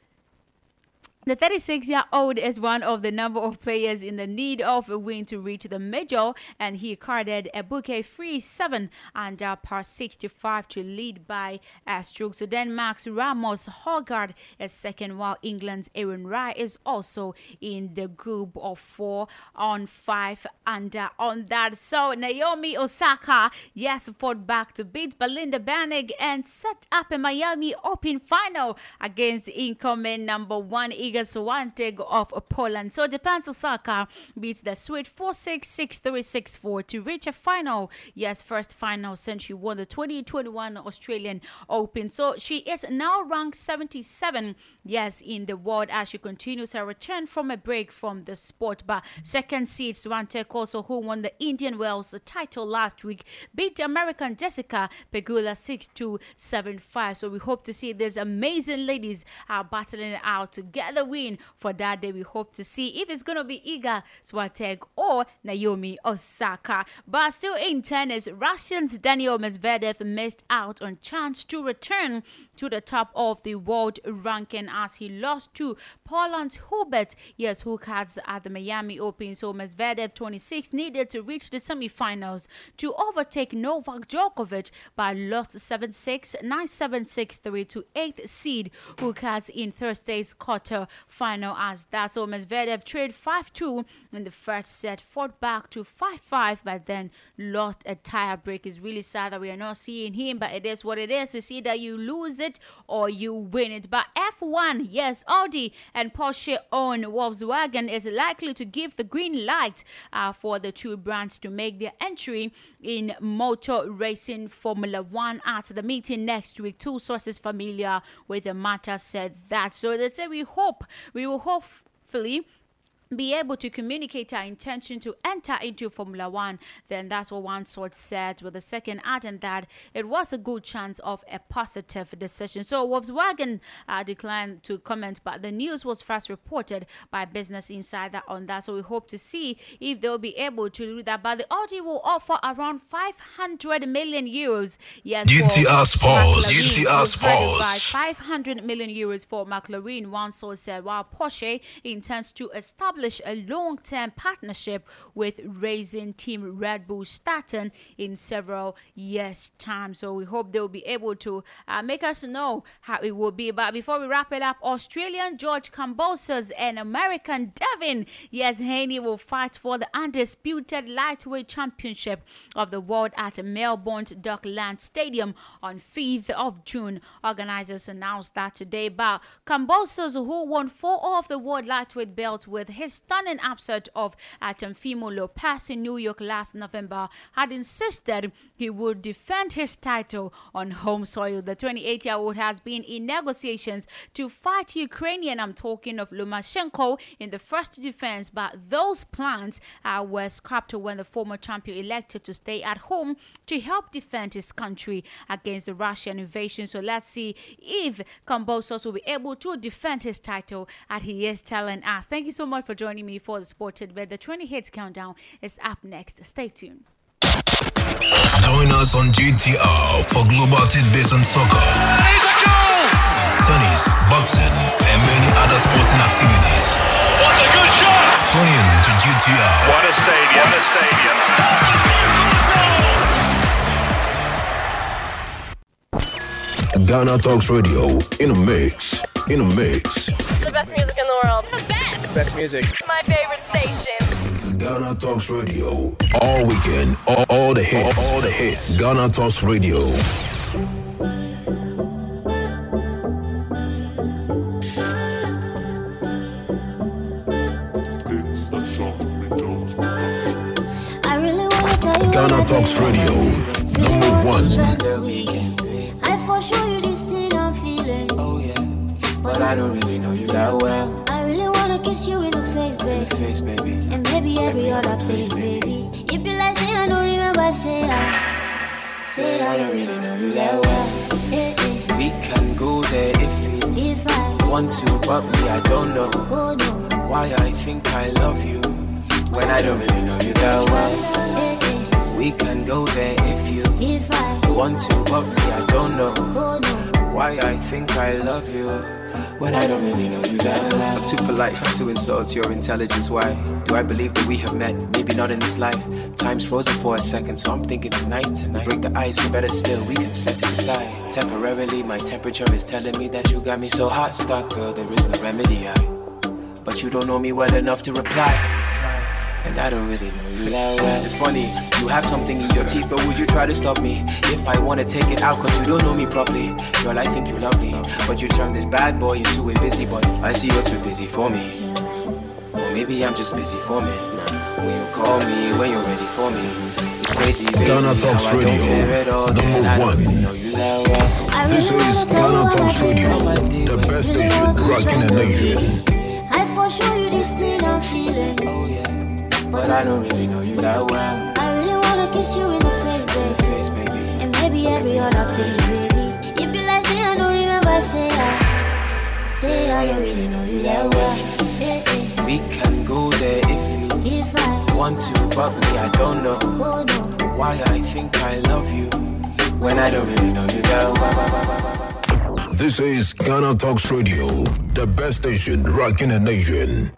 The thirty-six-year-old is one of the number of players in the need of a win to reach the major, and he carded a Buhay Free seven under par sixty-five to lead by a stroke. So Denmark's Rasmus Højgaard is second, while England's Aaron Rye is also in the group of four on five under on that. So Naomi Osaka, yes, fought back to beat Belinda Bencic and set up a Miami Open final against incoming number one Iga Swiatek of Poland. So Japan's Osaka beats the Swede four six, six three, six four to reach a final. Yes, first final since she won the twenty twenty-one Australian Open. So she is now ranked seventy-seven, yes, in the world as she continues her return from a break from the sport. But second seed Swiatek, also who won the Indian Wells title last week, beat American Jessica Pegula six two, seven five. So we hope to see these amazing ladies are battling out together. The win for that day. We hope to see if it's going to be Iga Swiatek or Naomi Osaka. But still in tennis, Russian's Daniil Medvedev missed out on chance to return to the top of the world ranking as he lost to Poland's Hubert, yes, Hurkacz at the Miami Open. So Medvedev, twenty-six, needed to reach the semifinals to overtake Novak Djokovic, but lost seven six, nine seven, six three to eighth seed Hurkacz in Thursday's quarter final as that. So Medvedev trailed five two in the first set, fought back to five five, but then lost a tie break. It's really sad that we are not seeing him, but it is what it is. It's either you lose it or you win it. But F one, yes, Audi and Porsche own Volkswagen is likely to give the green light uh, for the two brands to make their entry in motor racing Formula One at the meeting next week. Two sources familiar with the matter said that. So they say we hope Hope we will hopefully be able to communicate our intention to enter into Formula One. Then that's what one source said, with the second adding that it was a good chance of a positive decision. So Volkswagen uh, declined to comment, but the news was first reported by Business Insider on that. So we hope to see if they'll be able to do that. But the Audi will offer around five hundred million euros. Yes, G T R Sports. G T R Sports. five hundred million euros for McLaren, one source said, while Porsche intends to establish a long-term partnership with racing team Red Bull starting in several years' time. So we hope they'll be able to uh, make us know how it will be. But before we wrap it up, Australian George Cambosos and American Devin, yes, Haney, will fight for the undisputed lightweight championship of the world at Melbourne's Docklands Stadium on fifth of June. Organisers announced that today. But Cambosos, who won four of the world lightweight belts with his stunning upset of uh, Teofimo Lopez in New York last November, had insisted he would defend his title on home soil. The twenty-eight-year-old has been in negotiations to fight Ukrainian, I'm talking of Lomachenko, in the first defense, but those plans uh, were scrapped when the former champion elected to stay at home to help defend his country against the Russian invasion. So let's see if Kambosos will be able to defend his title, as he is telling us. Thank you so much for joining me for the Sport Tidbit. The twenty hits countdown is up next. Stay tuned. Join us on G T R for global tidbits and soccer. It's a goal! Tennis, boxing, and many other sporting activities. What a good shot! Tune in to G T R. What a stadium! What a stadium! Ghana Talks Radio in a mix. In a mix. The best music in the world. The best. The best music. My favorite station. Ghana Talks Radio, all weekend, all, all the hits, all, all the hits. Ghana Talks Radio. It's a short returns production. I really want to tell you. Ghana Talks Radio, number one. I for sure you this still I'm feeling. Oh yeah, but I don't really know you that well. I really want to kiss you in the face, baby. In the face, baby. And every other place, baby. If you like, say I don't remember, say I. Say I don't really know you that well. Eh, eh. We can go there if you if I want to, but me, I don't know. Oh, no. Why I think I love you when I don't really know you that well. Eh, eh. We can go there if you if I want to, but me, I don't know. Oh, no. Why I think I love you when I don't really know you that well. I'm too polite to insult your intelligence. Why do I believe that we have met? Maybe not in this life. Time's frozen for a second, so I'm thinking tonight. Tonight, break the ice, better still, we can set it aside. Temporarily, my temperature is telling me that you got me so hot. Stuck, girl, there is no remedy, I. But you don't know me well enough to reply. And I don't really know you that well. It's funny, you have something in your teeth, but would you try to stop me if I want to take it out? Cause you don't know me properly. Girl, I think you lovely, but you turn this bad boy into a busybody. I see you're too busy for me. Or maybe I'm just busy for me. When you call me, when you're ready for me, it's crazy, baby. Ghana Talks Radio, number one. This is Ghana Talks Radio, the best station rocking the nation. I for sure you this thing I'm feeling. Oh yeah, but I don't really know you that well. I really wanna kiss you in the face, baby. And maybe every other place, baby. If you like, say I don't remember, say I. Say I don't really know you that well. We can go there if you if I want to, but me, I don't know. Oh, no. Why I think I love you when I don't really know you that. This is Ghana Talks Radio, the best station rocking the nation.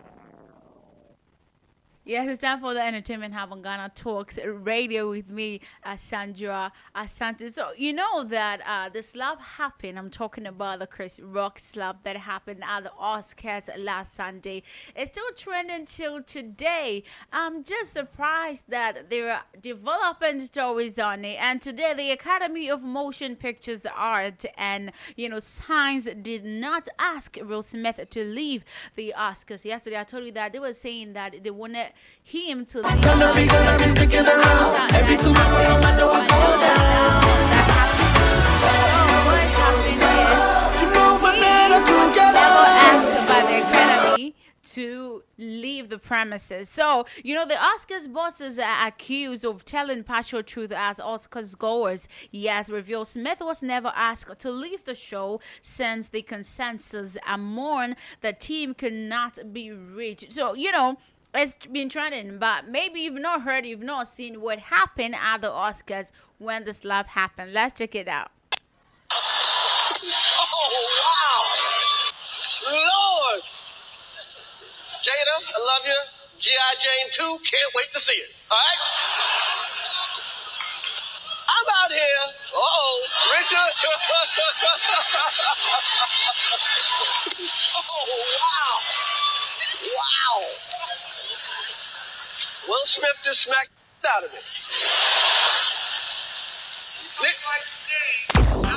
Yes, it's time for the Entertainment Hub on Ghana Talks Radio with me, Sandra Asante. So, you know that uh, the slap happened. I'm talking about the Chris Rock slap that happened at the Oscars last Sunday. It's still trending till today. I'm just surprised that there are development stories on it. And today, the Academy of Motion Pictures Art and, you know, Science did not ask Will Smith to leave the Oscars. Yesterday, I told you that they were saying that they wanted him to leave. I'm gonna be, gonna be sticking around. Every tomorrow, no matter what goes down. So what happened is, you know, he was never asked by the Academy to leave the premises. So, you know, the Oscars bosses are accused of telling partial truth as Oscars goers. Yes, reveal Smith was never asked to leave the show since the consensus among the team could not be reached. So, you know, it's been trending, but maybe you've not heard, you've not seen what happened at the Oscars when the slap happened. Let's check it out. Oh, wow. Lord. Jada, I love you. G I Jane two, can't wait to see it. All right? I'm out here. Uh-oh. Richard. Oh, wow. Wow. Will Smith just smacked out of it.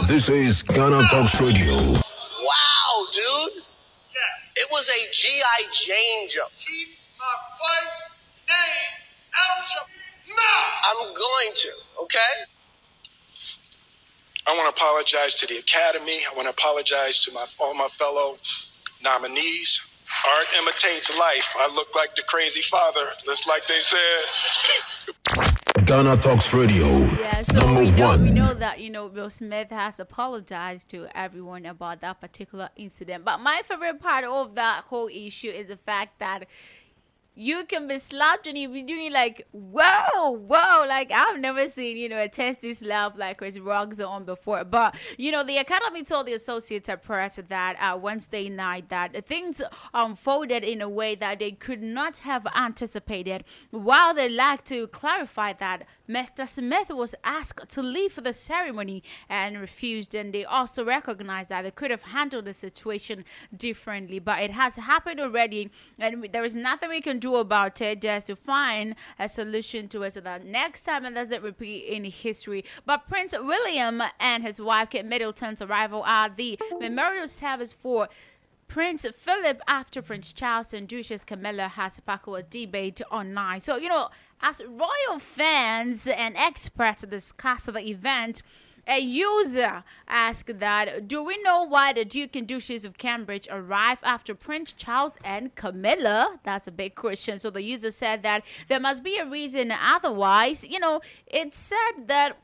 This is Ghana Talks Radio. Wow, dude. Yes. It was a G I Jane jump. Keep I'm going to, okay? I want to apologize to the Academy. I want to apologize to my all my fellow nominees. Art imitates life. I look like the crazy father, just like they said. Ghana Talks Radio, yeah, so number we know, one. We know that, you know, Will Smith has apologized to everyone about that particular incident. But my favorite part of that whole issue is the fact that you can be slapped and you'll be doing like, whoa, whoa. Like, I've never seen, you know, a testy slap like Chris Rock's on before. But, you know, the Academy told the Associated Press that uh, Wednesday night that things unfolded in a way that they could not have anticipated. While they like to clarify that Mister Smith was asked to leave for the ceremony and refused, and they also recognized that they could have handled the situation differently. But it has happened already, and there is nothing we can do about it, just to find a solution to it so that next time it doesn't repeat in history. But Prince William and his wife Kate Middleton's arrival at the memorial service for Prince Philip after Prince Charles and Duchess Camilla has sparked a debate online. So, you know, as royal fans and experts discuss the event, a user asked that, do we know why the Duke and Duchess of Cambridge arrived after Prince Charles and Camilla? That's a big question. So the user said that there must be a reason. Otherwise, you know, it said that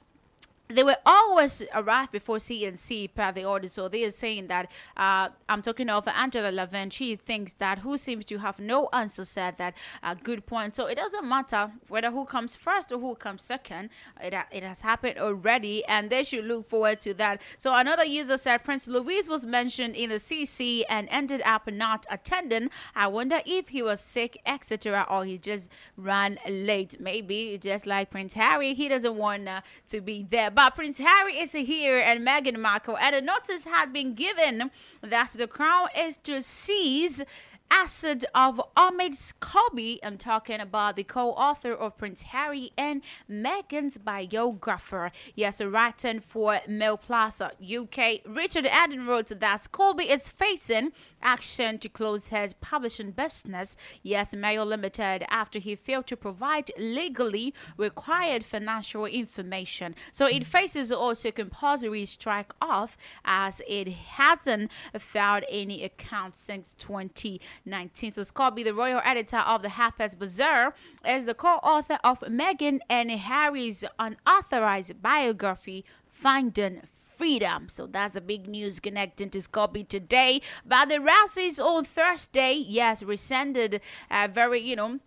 they will always arrive before C N C per the order. So they are saying that, uh, I'm talking of Angela Lavin, she thinks that who seems to have no answer said that a good point. So it doesn't matter whether who comes first or who comes second. It, it has happened already, and they should look forward to that. So another user said Prince Louis was mentioned in the C C and ended up not attending. I wonder if he was sick, et cetera, or he just ran late. Maybe just like Prince Harry, he doesn't want uh, to be there. But Prince Harry is here and Meghan Markle, and a notice had been given that the Crown is to seize asset of Omid Scobie. I'm talking about the co-author of Prince Harry and Meghan's biographer. Yes, writing for Mail Plaza U K, Richard Eden wrote that Scobie is facing action to close his publishing business, yes, Mail Limited, after he failed to provide legally required financial information. So it faces also compulsory strike off as it hasn't filed any accounts since twenty nineteen. So Scobie, the royal editor of the Harper's Bazaar, is the co-author of Meghan and Harry's unauthorized biography, Finding Freedom. So that's the big news connecting to Scobie today. But the Razzies on Thursday, yes, rescinded a very, you know,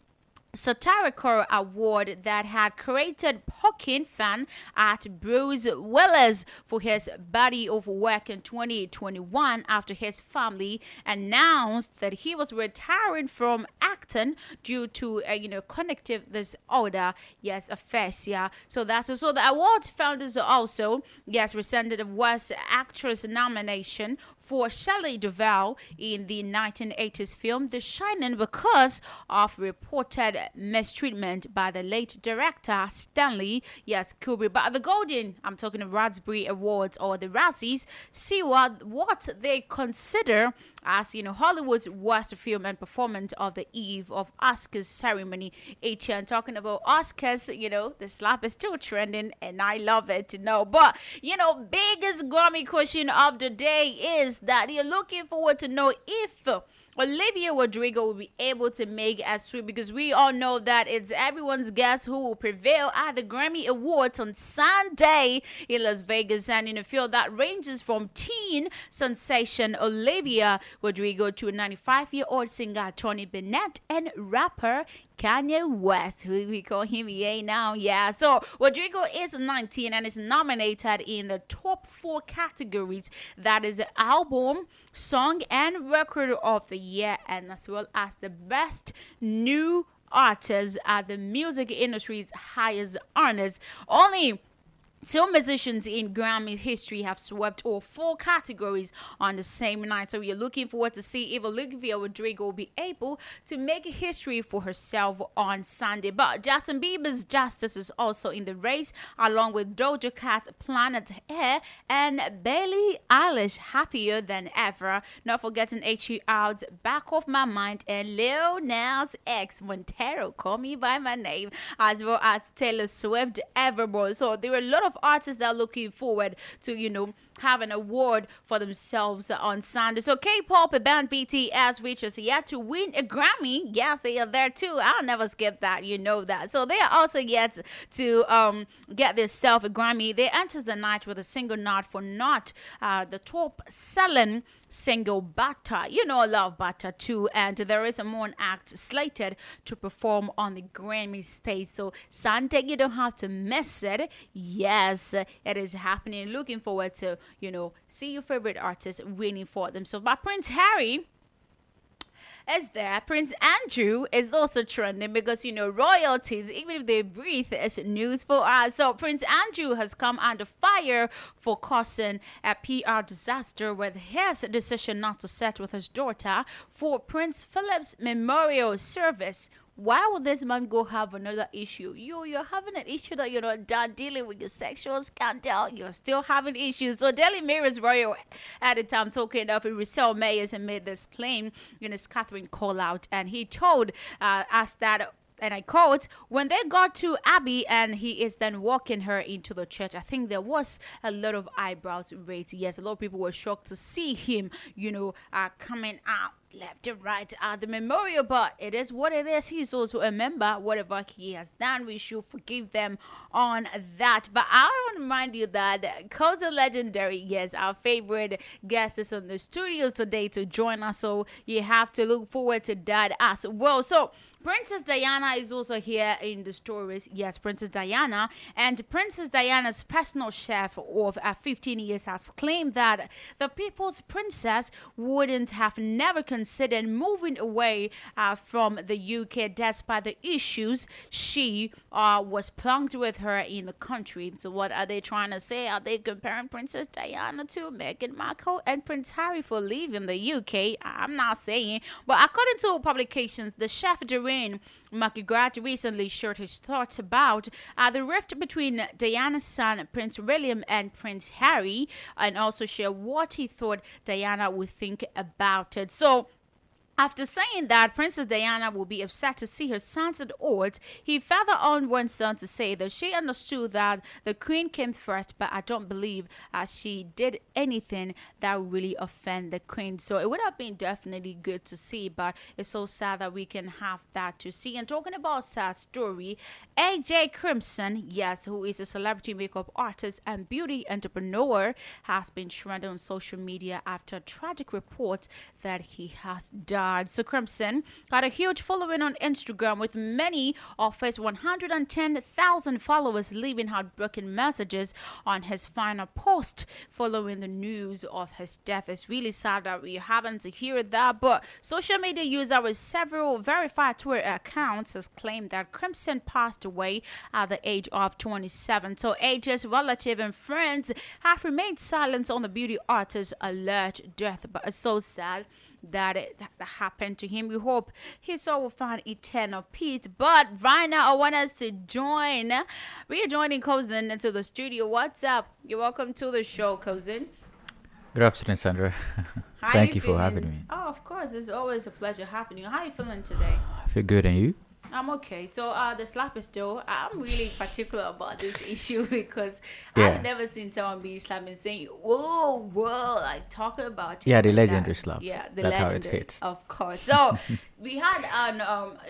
satirical award that had created mocking fun at Bruce Willis for his body of work in twenty twenty-one after his family announced that he was retiring from acting due to a, you know, connective disorder, yes, aphasia. So that's it. So the award founders also, yes, rescinded the Worst Actress nomination for Shelley Duvall in the nineteen eighties film The Shining because of reported mistreatment by the late director Stanley, yes, Kubrick. But the Golden, I'm talking of Raspberry Awards or the Razzies, see what, what they consider as, you know, Hollywood's worst film and performance of the eve of Oscars ceremony. H. And talking about Oscars, you know, the slap is still trending and I love it, you know. But, you know, biggest Grammy question of the day is that you're looking forward to know if Olivia Rodrigo will be able to make a sweep, because we all know that it's everyone's guess who will prevail at the Grammy Awards on Sunday in Las Vegas, and in a field that ranges from teen sensation Olivia Rodrigo to ninety-five-year-old singer Tony Bennett and rapper Kanye West, who we call him E A now, yeah. So Rodrigo is nineteen and is nominated in the top four categories, that is album, song, and record of the year, and as well as the best new artists at the music industry's highest honors. Only Two musicians in Grammy history have swept all four categories on the same night. So we are looking forward to see if Olivia Rodrigo will be able to make history for herself on Sunday. But Justin Bieber's Justice is also in the race, along with Doja Cat, Planet Air, and Billie Eilish, Happier Than Ever. Not forgetting H E R's Back Off My Mind and Lil Nas X, Montero, Call Me By My Name, as well as Taylor Swift, Evermore. So there were a lot of artists that are looking forward to, you know, have an award for themselves on Sunday. So K-pop band B T S, which is yet to win a Grammy. Yes, they are there too. I'll never skip that. You know that. So they are also yet to um, get themselves a Grammy. They enters the night with a single nod for Not, uh, the top-selling single Butter. You know I love Butter too. And there is a moon act slated to perform on the Grammy stage. So Sunday, you don't have to miss it. Yes, it is happening. Looking forward to, you know, see your favorite artist winning for themselves. But Prince Harry is there. Prince Andrew is also trending because, you know, royalties, even if they breathe, is news for us. So Prince Andrew has come under fire for causing a P R disaster with his decision not to sit with his daughter for Prince Philip's memorial service. Why would this man go have another issue? You, you're having an issue that you're not done dealing with your sexual scandal. You're still having issues. So Daily Mirror's royal at the time talking of Russell Meyers and made this claim in his Catherine call out. And he told uh, us that, and I quote, when they got to Abby and he is then walking her into the church, I think there was a lot of eyebrows raised. Yes, a lot of people were shocked to see him, you know, uh, coming out left and right at the memorial, but it is what it is. He's also a member. Whatever he has done, we should forgive them on that. But I want to remind you that Cozy Legendary, yes, our favorite guest is on the studios today to join us, so you have to look forward to that as well. So Princess Diana is also here in the stories. Yes, Princess Diana. And Princess Diana's personal chef of uh, fifteen years has claimed that the People's Princess wouldn't have never considered moving away uh, from the U K despite the issues she uh, was plunked with her in the country. So what are they trying to say? Are they comparing Princess Diana to Meghan Markle and Prince Harry for leaving the U K? I'm not saying. But according to publications, the chef during McGrath recently shared his thoughts about uh, the rift between Diana's son, Prince William, and Prince Harry, and also shared what he thought Diana would think about it. So, after saying that Princess Diana will be upset to see her sons at odds, he further on went on to say that she understood that the Queen came first, but I don't believe uh, she did anything that really offend the Queen. So it would have been definitely good to see, but it's so sad that we can have that to see. And talking about sad story, A J Crimson, yes, who is a celebrity makeup artist and beauty entrepreneur, has been shredded on social media after a tragic report that he has done. So Crimson got a huge following on Instagram with many of his one hundred ten thousand followers leaving heartbroken messages on his final post following the news of his death. It's really sad that we haven't heard that, but social media user with several verified Twitter accounts has claimed that Crimson passed away at the age of twenty-seven. So A J's relatives and friends have remained silent on the beauty artist's alleged death, but it's so sad that it that happened to him. We hope his soul will find eternal peace. But right now, I want us to join. We are joining Cousin into the studio. What's up? You're welcome to the show, Cousin. Good afternoon, Sandra. How Thank you, you for having me. Oh, of course. It's always a pleasure having you. How are you feeling today? I feel good. And you? I'm okay. So uh, the slap is still, I'm really particular about this issue because yeah. I've never seen someone be slapped and saying, whoa, whoa, like talking about it. Yeah, the like legendary that. slap. Yeah, the That's legendary, how it hits. Of course. So we had on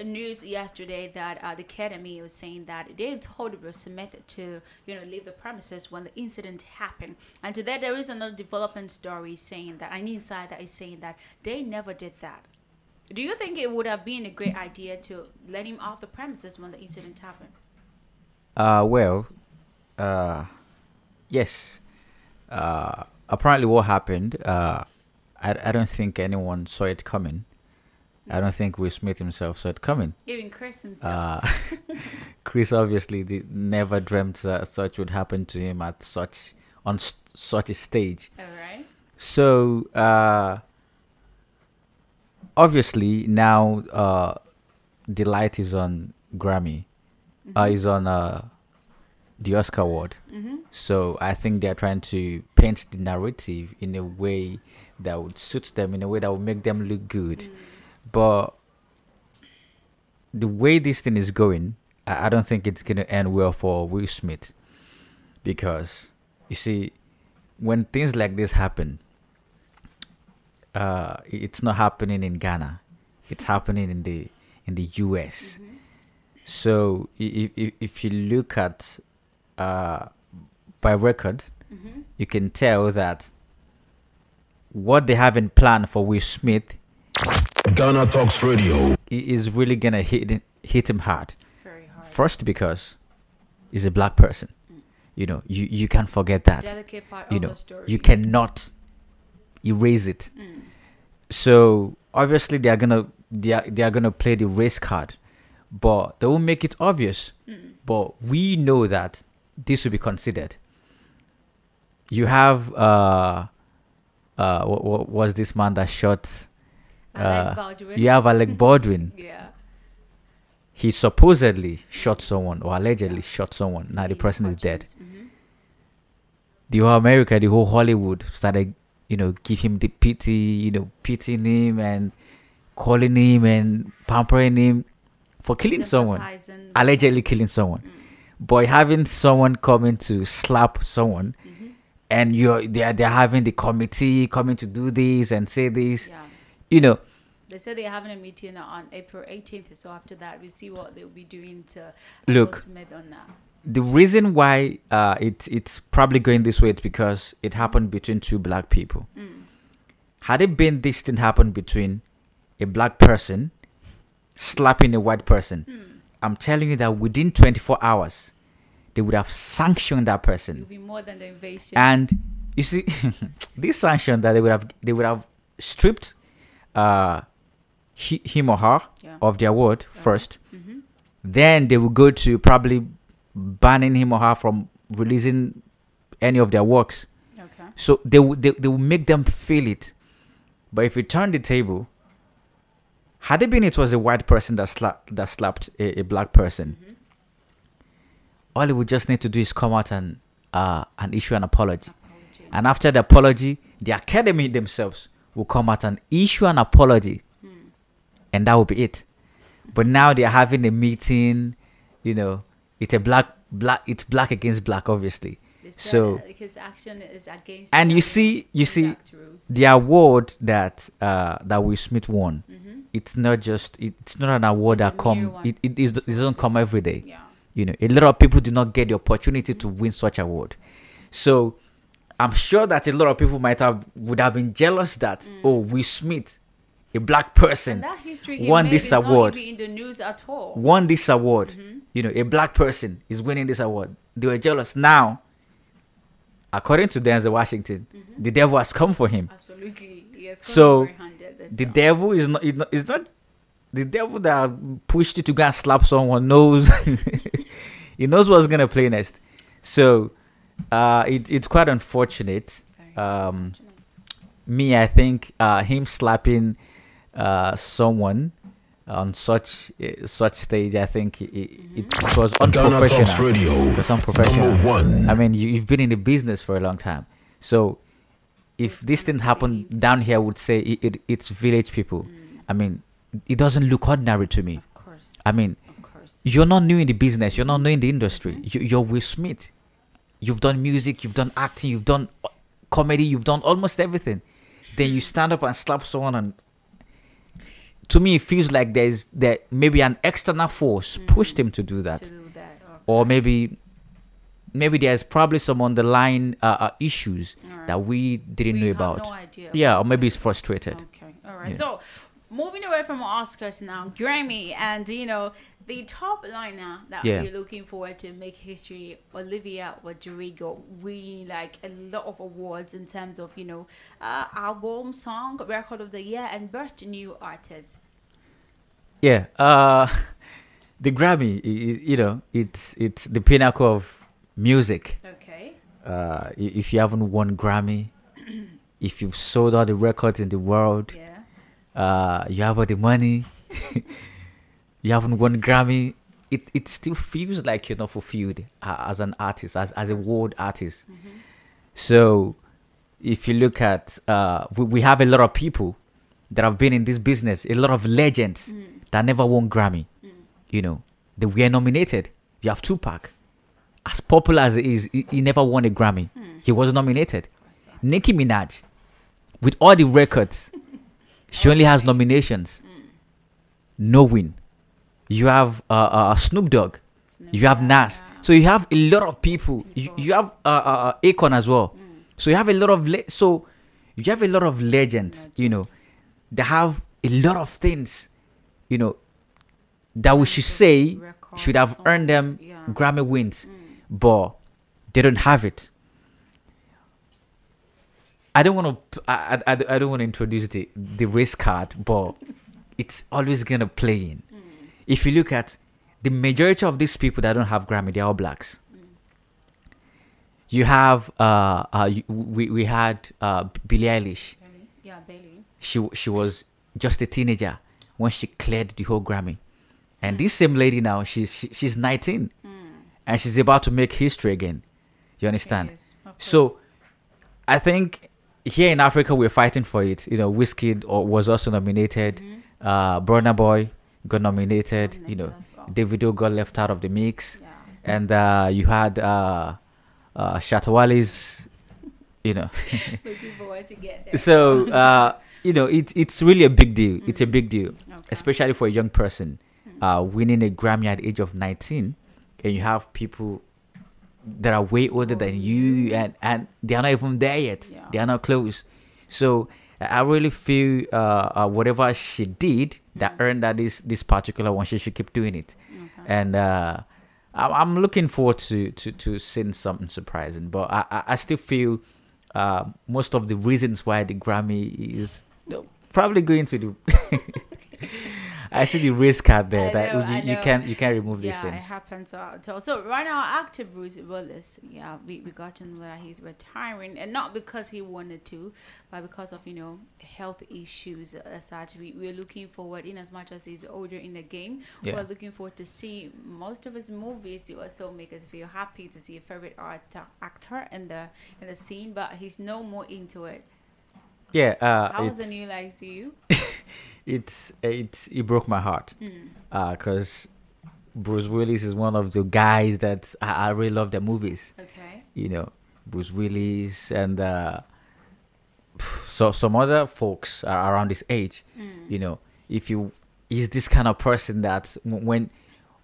um, news yesterday that uh, the Academy was saying that they told Will Smith to, you know, leave the premises when the incident happened. And today there is another development story saying that, an insider that is saying that they never did that. Do you think it would have been a great idea to let him off the premises when the incident happened? Uh, well, uh, yes. Uh, apparently what happened, uh, I, I don't think anyone saw it coming. I don't think Will Smith himself saw it coming. Even Chris himself. Uh, Chris obviously did, never dreamt that such would happen to him at such on st- such a stage. All right. So uh, obviously now uh, the light is on Grammy. Mm-hmm. Uh, is on uh, the Oscar award. Mm-hmm. So I think they're trying to paint the narrative in a way that would suit them, in a way that would make them look good. Mm. But the way this thing is going, I don't think it's going to end well for Will Smith. Because, you see, when things like this happen, uh, it's not happening in Ghana. It's happening in the in the U S. Mm-hmm. So, if, if, if you look at, uh, by record, mm-hmm. you can tell that what they have in plan for Will Smith... Ghana Talks Radio is really gonna hit hit him hard. Very hard. First, because he's a black person. Mm. You know, you, you can't forget that. Delicate part you of know, the story. You cannot erase it. Mm. So obviously they are gonna they are, they are gonna play the race card, but they will make it obvious. Mm. But we know that this will be considered. You have uh uh what, what was this man that shot? Uh, you have Alec Baldwin. Yeah. He supposedly shot someone or allegedly yeah. shot someone. Now the person is dead. Mm-hmm. The whole America, the whole Hollywood started, you know, give him the pity, you know, pitying him and calling him and pampering him for killing someone. Allegedly killing someone. Mm-hmm. But having someone coming to slap someone mm-hmm. and you're they're they're having the committee coming to do this and say this. Yeah. You know, they said they're having a meeting on April eighteenth. So after that, we see what they'll be doing to look Smith on that. The reason why uh, it it's probably going this way is because it happened between two black people. Mm. Had it been this thing happened between a black person slapping a white person, mm. I'm telling you that within twenty-four hours, they would have sanctioned that person. It would be more than the invasion. And you see, this sanction that they would have they would have stripped. Uh, he, him or her yeah. of the award yeah. first, mm-hmm. then they will go to probably banning him or her from releasing any of their works. Okay. So they will they, they will make them feel it. But if you turn the table, had it been it was a white person that slapped that slapped a, a black person, mm-hmm. all it would just need to do is come out and uh and issue an apology, apology. And after the apology, the Academy themselves will come out and issue an apology, mm. and that will be it. But now they're having a meeting, you know, it's a black, black, it's black against black, obviously. So his action is against. And you see, you see, the award that uh, that Will Smith won, mm-hmm. it's not just, it's not an award it's that comes, it, it, it doesn't come every day. Yeah. You know, a lot of people do not get the opportunity to win such award. So I'm sure that a lot of people might have would have been jealous that mm. oh, Will Smith, a black person, won this award. Not even in the news at all. Won this award. Mm-hmm. You know, a black person is winning this award. They were jealous. Now, according to Denzel Washington, mm-hmm. the devil has come for him. Absolutely, he has come so the devil is not, is not is not the devil that pushed you to go and slap someone knows he knows what's gonna play next. So. Uh, it, it's quite unfortunate. Um, unfortunate. Me, I think uh, him slapping uh, someone on such uh, such stage, I think it, mm-hmm. it, it was unprofessional. It was unprofessional. One. I mean, you, you've been in the business for a long time. So if it's this thing happened things. down here, I would say it, it, it's village people. Mm. I mean, it doesn't look ordinary to me. Of course. I mean, of course. You're not new in the business. You're not new in the industry. Mm-hmm. You, you're Will Smith. You've done music, you've done acting, you've done comedy, you've done almost everything. Then you stand up and slap someone, and to me, it feels like there's there maybe an external force mm. pushed him to do that, to do that. Okay. Or maybe maybe there's probably some underlying uh, uh, issues right. that we didn't we know have about. No idea about. Yeah, or maybe he's frustrated. Okay, all right. Yeah. So moving away from Oscars now, Grammy, and you know. The top liner that yeah. we're looking forward to make history, Olivia Rodrigo, winning like a lot of awards in terms of, you know, uh, album, song, record of the year, and best new artist. yeah, uh, the Grammy, you know, it's it's the pinnacle of music. Okay. Uh, if you haven't won Grammy, if you've sold all the records in the world, yeah. uh, you have all the money, you haven't won Grammy, it, it still feels like you're not fulfilled uh, as an artist, as, as a world artist. Mm-hmm. So if you look at, uh, we, we have a lot of people that have been in this business, a lot of legends mm. that never won Grammy. Mm. You know, they were nominated. You have Tupac. As popular as it is, he, he never won a Grammy. Mm. He was nominated. Nicki Minaj, with all the records, she only has nominations. Mm. No win. You have uh, uh, Snoop Dogg. Snoop you have Nas. Wow. So you have a lot of people. people. You, you have uh, uh, Akon as well. Mm. So you have a lot of le- so you have a lot of legends. Legend. You know, they have a lot of things. You know, that we should say record, should have songs, earned them yeah. Grammy wins, mm. but they don't have it. I don't want to. I, I, I don't want to introduce the, the race card, but it's always gonna play in. Mm. If you look at the majority of these people that don't have Grammy, they're all blacks. Mm. You have uh, uh we we had uh Billie Eilish. Bailey? Yeah, Bailey. She she was just a teenager when she cleared the whole Grammy, and mm. this same lady now she's she, she's nineteen, mm. and she's about to make history again. You understand? Yes, of course. So, I think. Here in Africa, we're fighting for it. You know, Wizkid or was also nominated. Mm-hmm. Uh, Burna Boy got nominated. nominated you know, well. Davido got left out of the mix. Yeah. And uh, you had uh, uh, Shatawale's, you know. people were to get there. So, uh, you know, it, it's really a big deal. Mm-hmm. It's a big deal, okay. especially for a young person. Mm-hmm. Uh, winning a Grammy at the age of nineteen, and you have people that are way older oh, than you and, and they are not even there yet. Yeah. They are not close. So I really feel uh, uh, whatever she did that mm-hmm. earned that this this particular one, she should keep doing it. Okay. And uh, I, I'm looking forward to, to, to seeing something surprising. But I, I, I still feel uh, most of the reasons why the Grammy is probably going to do... I see the race card there. I that know, you, you can you can remove yeah, these things. Yeah, it happens all the time. So right now, actor Bruce Willis, yeah, we we got to know that he's retiring, and not because he wanted to, but because of you know health issues as such. We we're looking forward, in as much as he's older in the game, yeah. we're looking forward to see most of his movies. It also make us feel happy to see a favorite art actor in the in the scene, but he's no more into it. Yeah. Uh, How was the new life to you? It's it it broke my heart, mm. uh, cause Bruce Willis is one of the guys that I, I really love their movies. Okay, you know Bruce Willis and uh, so some other folks are around his age. Mm. You know, if you he's this kind of person that when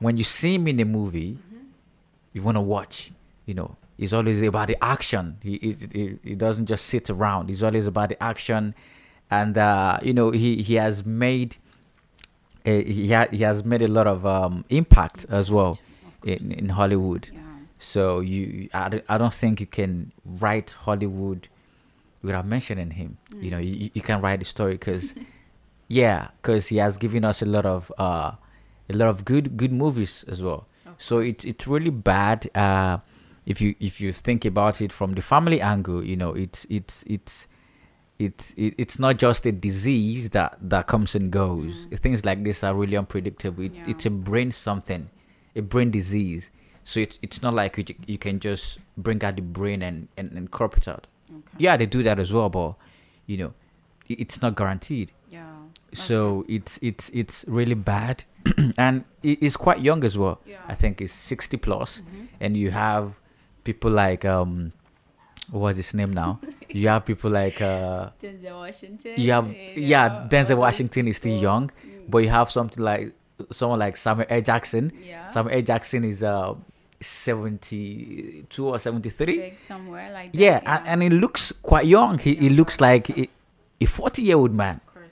when you see him in a movie, mm-hmm. you want to watch. You know, he's always about the action. He it he, he doesn't just sit around. He's always about the action. And uh, you know he, he has made a, he ha- he has made a lot of um, impact as well in, in Hollywood. Yeah. So you I, I don't think you can write Hollywood without mentioning him. Mm. You know you, you can write the story because yeah because he has given us a lot of uh, a lot of good good movies as well. Okay. So it's it's really bad uh, if you if you think about it from the family angle. You know it's it's it's. It's it, it's not just a disease that, that comes and goes. Mm. Things like this are really unpredictable. It, yeah. It's a brain something, a brain disease. So it's it's not like you, you can just bring out the brain and, and, and crop it out. Okay. Yeah, they do that as well, but you know, it, it's not guaranteed. Yeah. Okay. So it's it's it's really bad, and it's quite young as well. Yeah. I think it's sixty plus, mm-hmm. and you have people like um. What's his name now? You have people like uh, Denzel Washington. You have you yeah, know, Denzel Washington is still young, mm. but you have something like someone like Samuel L. Jackson. Yeah. Samuel L. Jackson is uh seventy-two or seventy-three, six, somewhere like that. Yeah, yeah. And, and he looks quite young. He yeah. he looks like a, a forty-year-old man. Of course.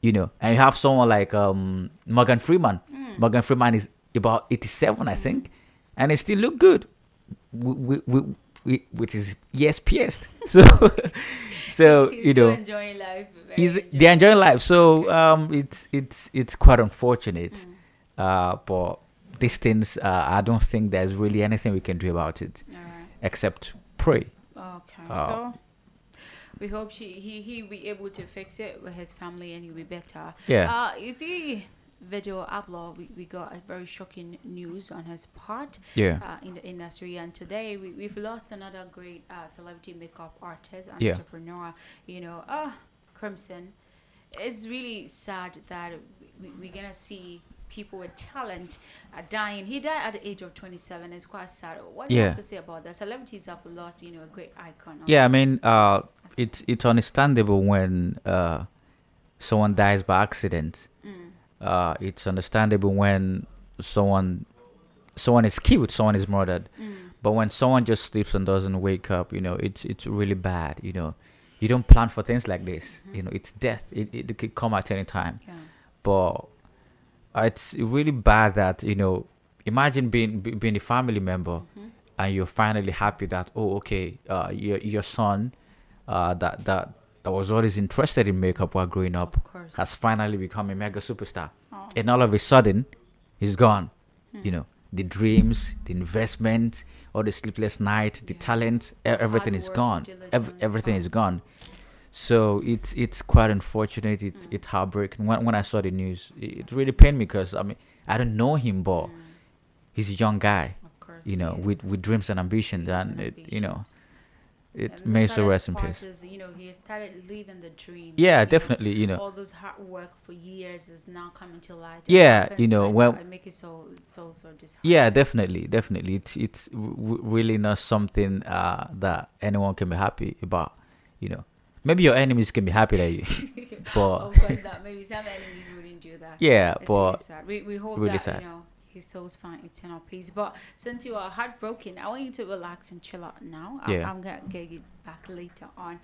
You know, and you have someone like um Morgan Freeman. Mm. Morgan Freeman is about eighty-seven, mm. I think, and he still look good. We we. we which is yes pierced. So so he's you know enjoying life, he's, enjoying. they're enjoying life. So um it's it's it's quite unfortunate. Mm. Uh but these things, uh, I don't think there's really anything we can do about it. All right. Except pray. Okay. Uh, so we hope she he he be able to fix it with his family and he'll be better. Yeah. Uh you see Virgil Abloh, we, we got a very shocking news on his part. Yeah. Uh, in the industry, and today we, we've lost another great uh, celebrity makeup artist and yeah. entrepreneur. You know, ah, uh, Crimson. It's really sad that we, we're gonna see people with talent are dying. He died at the age of twenty-seven. It's quite sad. What do yeah. you have to say about that? Celebrities have lost, you know, a great icon. Yeah, I mean, uh, it's it's understandable when uh, someone dies by accident. Mm. Uh, it's understandable when someone someone is killed, someone is murdered. Mm. But when someone just sleeps and doesn't wake up, you know, it's it's really bad. You know, you don't plan for things like this. Mm-hmm. You know, it's death. It, it it could come at any time. Yeah. But uh, it's really bad that, you know, imagine being be, being a family member mm-hmm. and you're finally happy that, oh, okay, uh, your your son uh, that that. that was always interested in makeup while growing up has finally become a mega superstar. Oh. And all of a sudden, he's gone. Hmm. You know, the dreams, the investment, all the sleepless night, the yeah. talent, e- everything is gone. Ev- everything is gone. So it's it's quite unfortunate. It's hmm. it's heartbreaking. When, when I saw the news, it really pained me because, I mean, I don't know him, but hmm. he's a young guy, of course you know, with, with dreams and ambitions. Dreams and, and ambitions. It, you know. It makes the rest in peace. You know, he started living the dream. Yeah, you definitely. Know, you know, all those hard work for years is now coming to light. Yeah, you know, like well, I make it so so so disheartening. Yeah, definitely, definitely. It's it's w- really not something uh, that anyone can be happy about. You know, maybe your enemies can be happy that you. But of course, that maybe some enemies wouldn't do that. Yeah, it's but really sad. we we hope really that sad. you know. His soul's find eternal peace. But since you are heartbroken, I want you to relax and chill out now. Yeah. I, I'm going to get you back later on.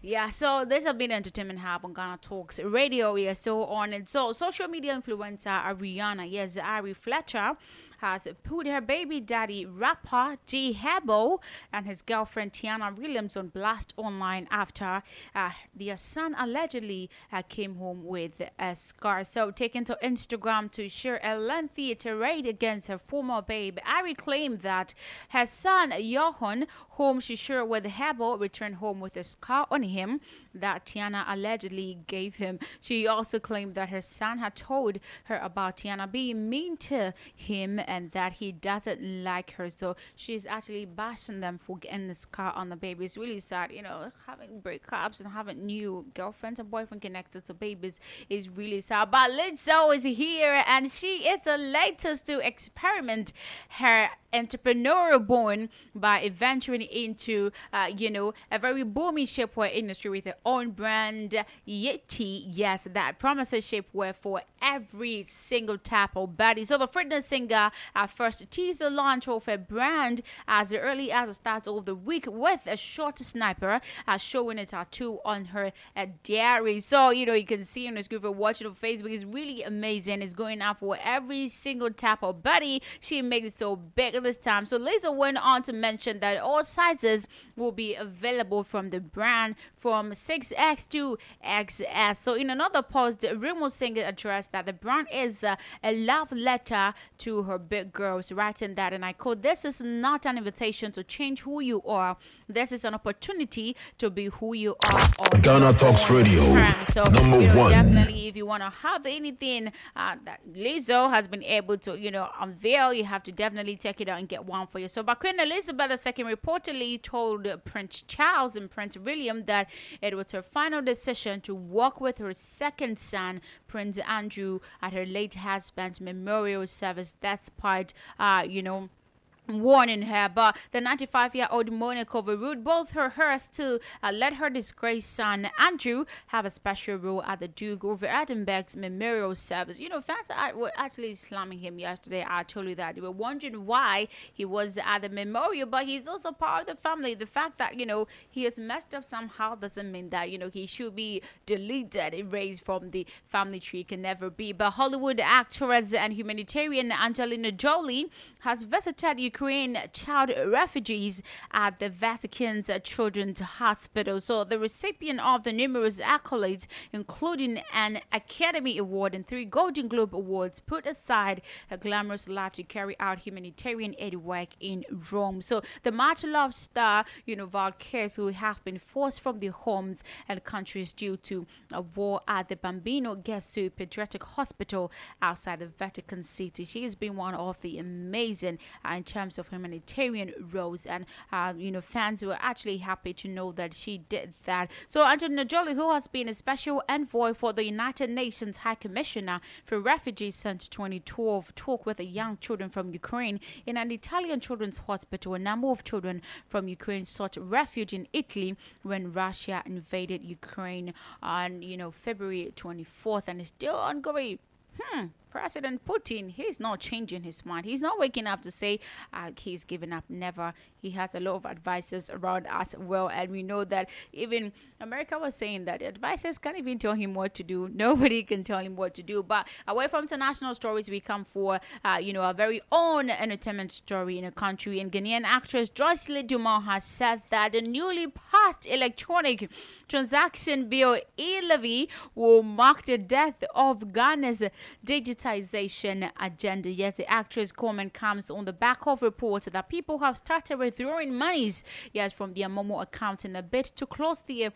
Yeah, so this has been Entertainment Hub on Ghana Talks Radio. We are still on it. So social media influencer Ariana, yes, Ari Fletcher, has put her baby daddy, rapper G Herbo, and his girlfriend Tiana Williams on blast online after uh, their son allegedly uh, came home with a scar. So taken to Instagram to share a lengthy tirade against her former babe, Ari claimed that her son Johan, whom she shared with Herbo, returned home with a scar on him that Tiana allegedly gave him. She also claimed that her son had told her about Tiana being mean to him and that he doesn't like her. So she's actually bashing them for getting the scar on the baby. It's really sad, you know, having breakups and having new girlfriends and boyfriend connected to babies is really sad. But Lizzo is here and she is the latest to experiment her entrepreneurial born by venturing into, uh, you know, a very booming shapewear industry with her own brand, Yeti. Yes, that promises shapewear for every single type of body. So the fitness singer uh, first teased the launch of her brand as early as the start of the week with a short sniper uh, showing a tattoo on her uh, diary. So, you know, you can see on the screen for watching on Facebook. It's really amazing. It's going out for every single type of body. She makes it so big this time. So Lizzo went on to mention that all sizes will be available from the brand from six X to X S. So in another post, Remo singer addressed that the brand is uh, a love letter to her big girls, writing that, and I quote, "This is not an invitation to change who you are. This is an opportunity to be who you are." Ghana Talks Radio, so, number you know, one. Definitely, if you want to have anything uh, that Lizzo has been able to, you know, unveil, you have to definitely take it and get one for yourself. But Queen Elizabeth the Second reportedly told Prince Charles and Prince William that it was her final decision to walk with her second son, Prince Andrew, at her late husband's memorial service, despite, uh, you know, warning her. But the ninety-five-year-old monarch overruled both her hers to uh, let her disgraced son Andrew have a special role at the Duke of Edinburgh's memorial service. You know, fans I, were actually slamming him yesterday. I told you that. They were wondering why he was at the memorial, but he's also part of the family. The fact that, you know, he has messed up somehow doesn't mean that, you know, he should be deleted, erased from the family tree. Can never be. But Hollywood actress and humanitarian Angelina Jolie has visited Ukraine Ukraine child refugees at the Vatican's Children's Hospital. So the recipient of the numerous accolades, including an Academy Award and three Golden Globe Awards, put aside a glamorous life to carry out humanitarian aid work in Rome. So the much-loved star, you know, Valkyries, who have been forced from their homes and countries due to a war at the Bambino Gesù Pediatric Hospital outside the Vatican City. She has been one of the amazing uh, in terms of humanitarian roles, and uh, you know, fans were actually happy to know that she did that. So Angelina Jolie, who has been a special envoy for the United Nations High Commissioner for Refugees since twenty twelve, talked with the young children from Ukraine in an Italian children's hospital. A number of children from Ukraine sought refuge in Italy when Russia invaded Ukraine on you know February twenty-fourth, and it's still ongoing. Hmm. President Putin, he's not changing his mind. He's not waking up to say uh, he's giving up. Never. He has a lot of advisors around us. Well, and we know that even America was saying that advisors can't even tell him what to do. Nobody can tell him what to do. But away from international stories, we come for, uh, you know, our very own entertainment story in a country. And Ghanaian actress Joycelyn Dumal has said that the newly passed electronic transaction bill, E-Levy, will mark the death of Ghana's digital agenda. Yes, the actress comment comes on the back of reports that people have started withdrawing monies, yes, from their Momo account in a bid to close the uh,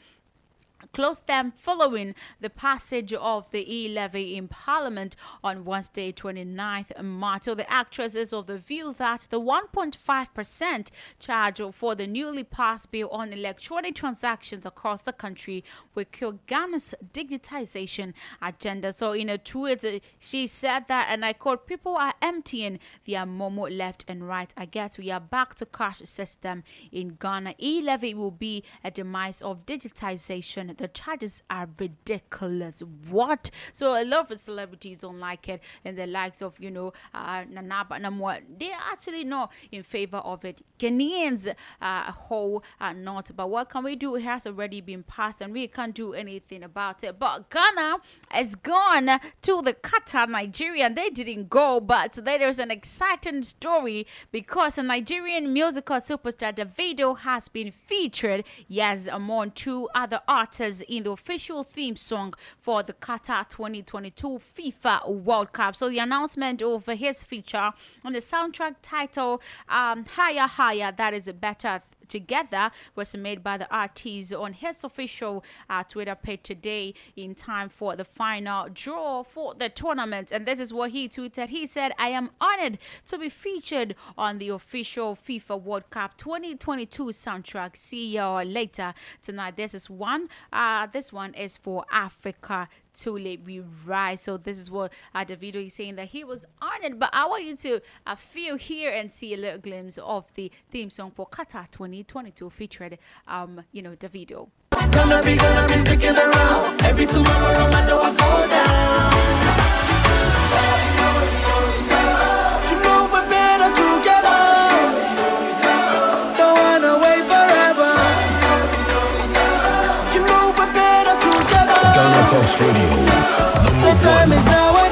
close them following the passage of the E-Levy in Parliament on Wednesday, the twenty-ninth of March. So the actress is of the view that the one point five percent charge for the newly passed bill on electronic transactions across the country will kill Ghana's digitization agenda. So in a tweet, she said that, and I quote, "People are emptying their Momo left and right. I guess we are back to cash system in Ghana. E-Levy will be a demise of digitization. The charges are ridiculous." What? So a lot of celebrities don't like it, and the likes of, you know, uh, Nanaba Namwa, they're actually not in favor of it. Ghanaians uh, whole are not. But what can we do? It has already been passed, and we can't do anything about it. But Ghana has gone to the Qatar, Nigeria, and they didn't go. But today there's an exciting story because a Nigerian musical superstar, Davido, has been featured, yes, among two other artists in the official theme song for the Qatar twenty twenty-two FIFA World Cup. So the announcement of his feature on the soundtrack title, um, Higher Higher, that is better together, was made by the artist on his official uh, Twitter page today in time for the final draw for the tournament. And this is what he tweeted. He said, "I am honored to be featured on the official FIFA World Cup twenty twenty-two soundtrack. See you later tonight. This is one. Uh, this one is for Africa. Too late, we rise." So this is what uh, Davido is saying, that he was honored. But I want you to uh, feel here and see a little glimpse of the theme song for Qatar twenty twenty-two featured, um, you know, Davido. Gonna be, gonna be sticking around. Every tomorrow, I know I go down. You know we're better together. Don't wanna wait forever. You know we're better together. Ghana Talks Radio, number one.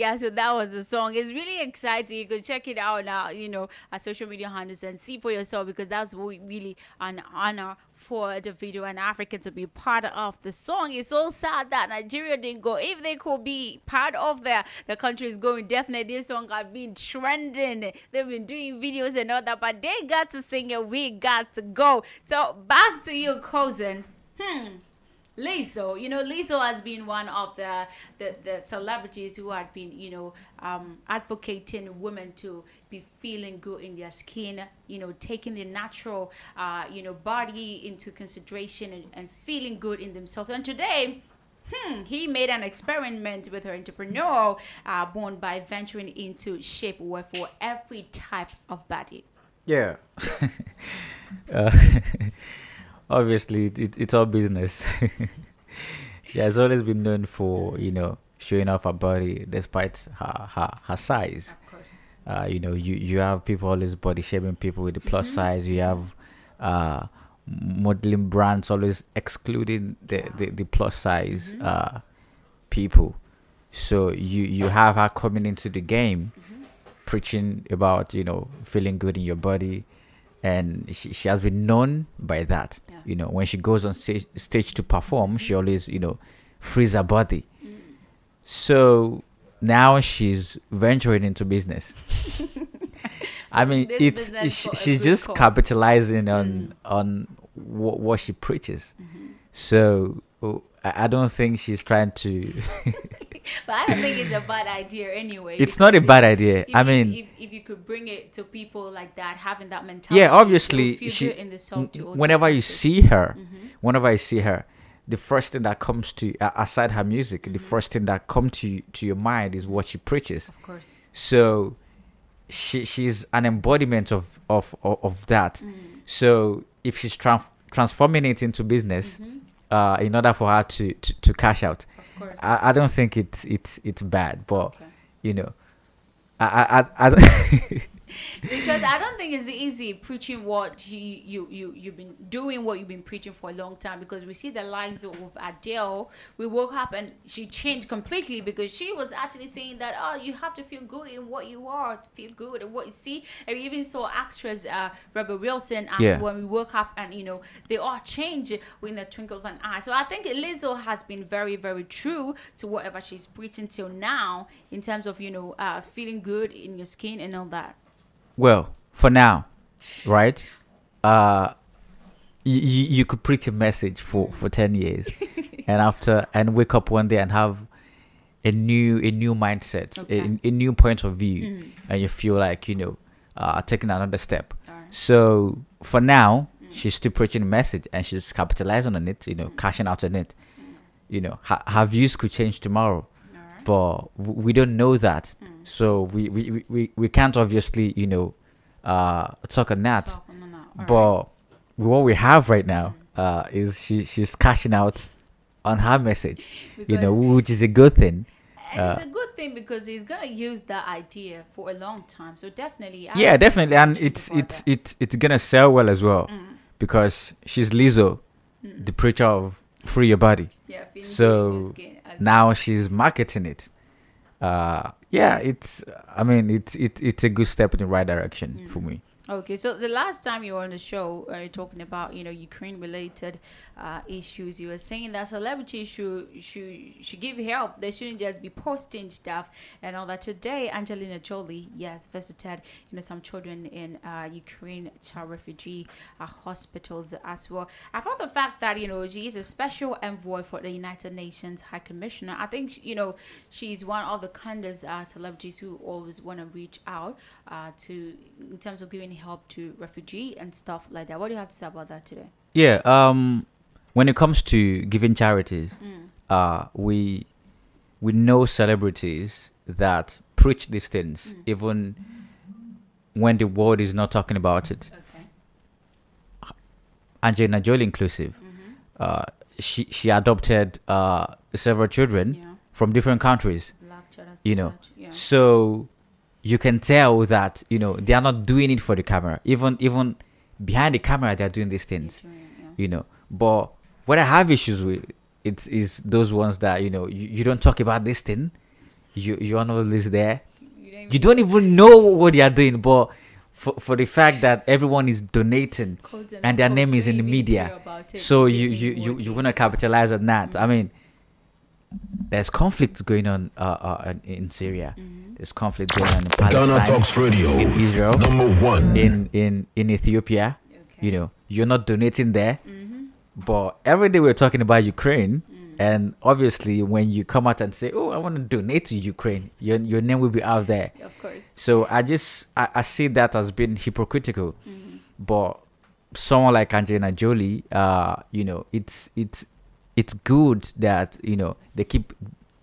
Yeah, so that was the song. It's really exciting. You can check it out now, you know, our social media handles and see for yourself, because that's really an honor for Davido and Africa to be part of the song. It's so sad that Nigeria didn't go. If they could be part of the, the country is going, definitely this song has been trending. They've been doing videos and all that, but they got to sing it. We got to go. So back to you, cousin. Hmm. Lizzo, you know, Lizzo has been one of the, the, the celebrities who have been, you know, um, advocating women to be feeling good in their skin, you know, taking the natural, uh, you know, body into consideration and, and feeling good in themselves. And today, Hmm, he made an experiment with her entrepreneurial uh, born by venturing into shapewear for every type of body. Yeah. uh. Obviously, it, it, it's all business. She has always been known for, you know, showing off her body despite her her, her size. Of course. Uh, you know, you, you have people always body shaming people with the plus mm-hmm. size. You have uh, modeling brands always excluding the, wow. the, the plus size mm-hmm. uh, people. So you you have her coming into the game, mm-hmm. preaching about, you know, feeling good in your body, and she, she has been known by that. Yeah. You know, when she goes on stage, stage to perform, mm-hmm. she always, you know, frees her body. Mm-hmm. So now she's venturing into business. I mean, this it's she, she's just cause. capitalizing on mm-hmm. on wh- what she preaches. Mm-hmm. So oh, I, I don't think she's trying to. But I don't think it's a bad idea anyway. It's not a bad if, idea. If, I mean, if, if, if you could bring it to people like that, having that mentality. Yeah, obviously, she, in the song to whenever you see her, mm-hmm. whenever I see her, the first thing that comes to, uh, aside her music, mm-hmm. the first thing that comes to to your mind is what she preaches. Of course. So she she's an embodiment of, of, of, of that. Mm-hmm. So if she's tra- transforming it into business, mm-hmm. uh, in order for her to, to, to cash out, I, I don't think it's it's it's bad, but okay. you know, I I, I, I don't because I don't think it's easy preaching what you, you you you've been doing, what you've been preaching for a long time. Because we see the likes of Adele, we woke up and she changed completely, because she was actually saying that, oh, you have to feel good in what you are, feel good in what you see. And we even saw actress uh Rebel Wilson as yeah. when we woke up, and you know, they all change in the twinkle of an eye. So I think Lizzo has been very very true to whatever she's preaching till now, in terms of, you know, uh feeling good in your skin and all that. Well, for now, right? Uh, you you could preach a message for, for ten years, and after and wake up one day and have a new a new mindset, okay. a, a new point of view, mm. and you feel like, you know, uh, taking another step. Right. So for now, mm. she's still preaching a message, and she's capitalizing on it, you know, mm. cashing out on it. Mm. You know, ha- her views could change tomorrow. But we don't know that, mm. so we, we, we, we can't obviously, you know, uh, talk on that. Talk on that. But right. what we have right now mm. uh, is she she's cashing out on her message, because, you know, which is a good thing. And uh, it's a good thing, because he's gonna use that idea for a long time. So definitely, I yeah, definitely, and it's it's that. it's it's gonna sell well as well, mm. because she's Lizzo, mm. the preacher of free your body. Yeah, so. Now she's marketing it. Uh, yeah, it's. I mean, it's it, it's a good step in the right direction mm. for me. Okay, so the last time you were on the show, uh, you're talking about, you know, Ukraine-related uh, issues. You were saying that celebrities should should should give help. They shouldn't just be posting stuff and all that. Today, Angelina Jolie, yes, visited, you know, some children in uh, Ukraine child refugee uh, hospitals as well. I found the fact that, you know, she is a special envoy for the United Nations High Commissioner. I think, you know, she's one of the kindest uh, celebrities who always want to reach out uh, to, in terms of giving help to refugee and stuff like that. What do you have to say about that today? Yeah, um, when it comes to giving charities, mm. uh, we we know celebrities that preach these things, mm. even when the world is not talking about it. Okay. Angelina Jolie inclusive. Mm-hmm. Uh, she she adopted uh, several children yeah. from different countries. Lectures, you know, yeah. so. You can tell that, you know, they are not doing it for the camera. Even even behind the camera, they are doing these things, yeah, yeah. you know. But what I have issues with it is those ones that, you know, you, you don't talk about this thing. You you are not always there. You don't even, you don't even know what they are doing. But for for the fact that everyone is donating and, and their name is in the media, it, so you you you you wanna capitalize on that. Mm-hmm. I mean. There's conflict going on uh, uh, in Syria. Mm-hmm. There's conflict going on in Palestine. Ghana Talks Radio, in Israel, number one. In in in Ethiopia, okay. you know, you're not donating there. Mm-hmm. But every day we're talking about Ukraine, mm. and obviously when you come out and say, "Oh, I want to donate to Ukraine," your your name will be out there. Of course. So I just I, I see that as being hypocritical. Mm-hmm. But someone like Angelina Jolie, uh, you know, it's it's. It's good that, you know, they keep...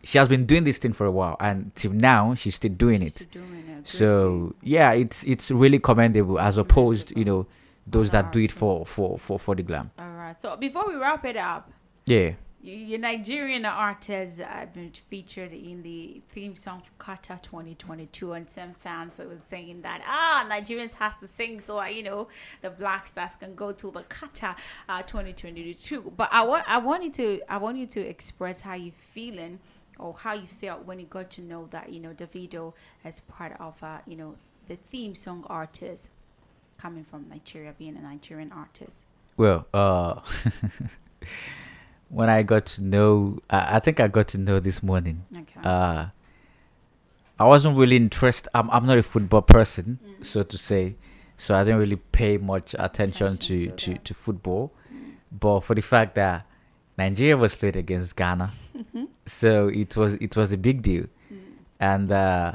She has been doing this thing for a while, and till now, she's still doing she's it. Still doing it. So, yeah, it's it's really commendable as opposed, you know, those that do it for, for, for, for the glam. All right. So, before we wrap it up... Yeah. Your Nigerian artists have been featured in the theme song for Qatar twenty twenty-two, and some fans were saying that, ah, Nigerians have to sing so, you know, the Black Stars can go to the Qatar uh, twenty twenty-two. But I want, I want you to, I want you to express how you're feeling or how you felt when you got to know that, you know, Davido as part of, uh, you know, the theme song artist coming from Nigeria, being a Nigerian artist? Well, uh, when I got to know, I, I think I got to know this morning. Okay. Uh, I wasn't really interested. I'm, I'm not a football person, mm-hmm. so to say. So I didn't really pay much attention, attention to, to, to, to football. Mm-hmm. But for the fact that Nigeria was played against Ghana, mm-hmm. so it was it was a big deal. Mm-hmm. And uh,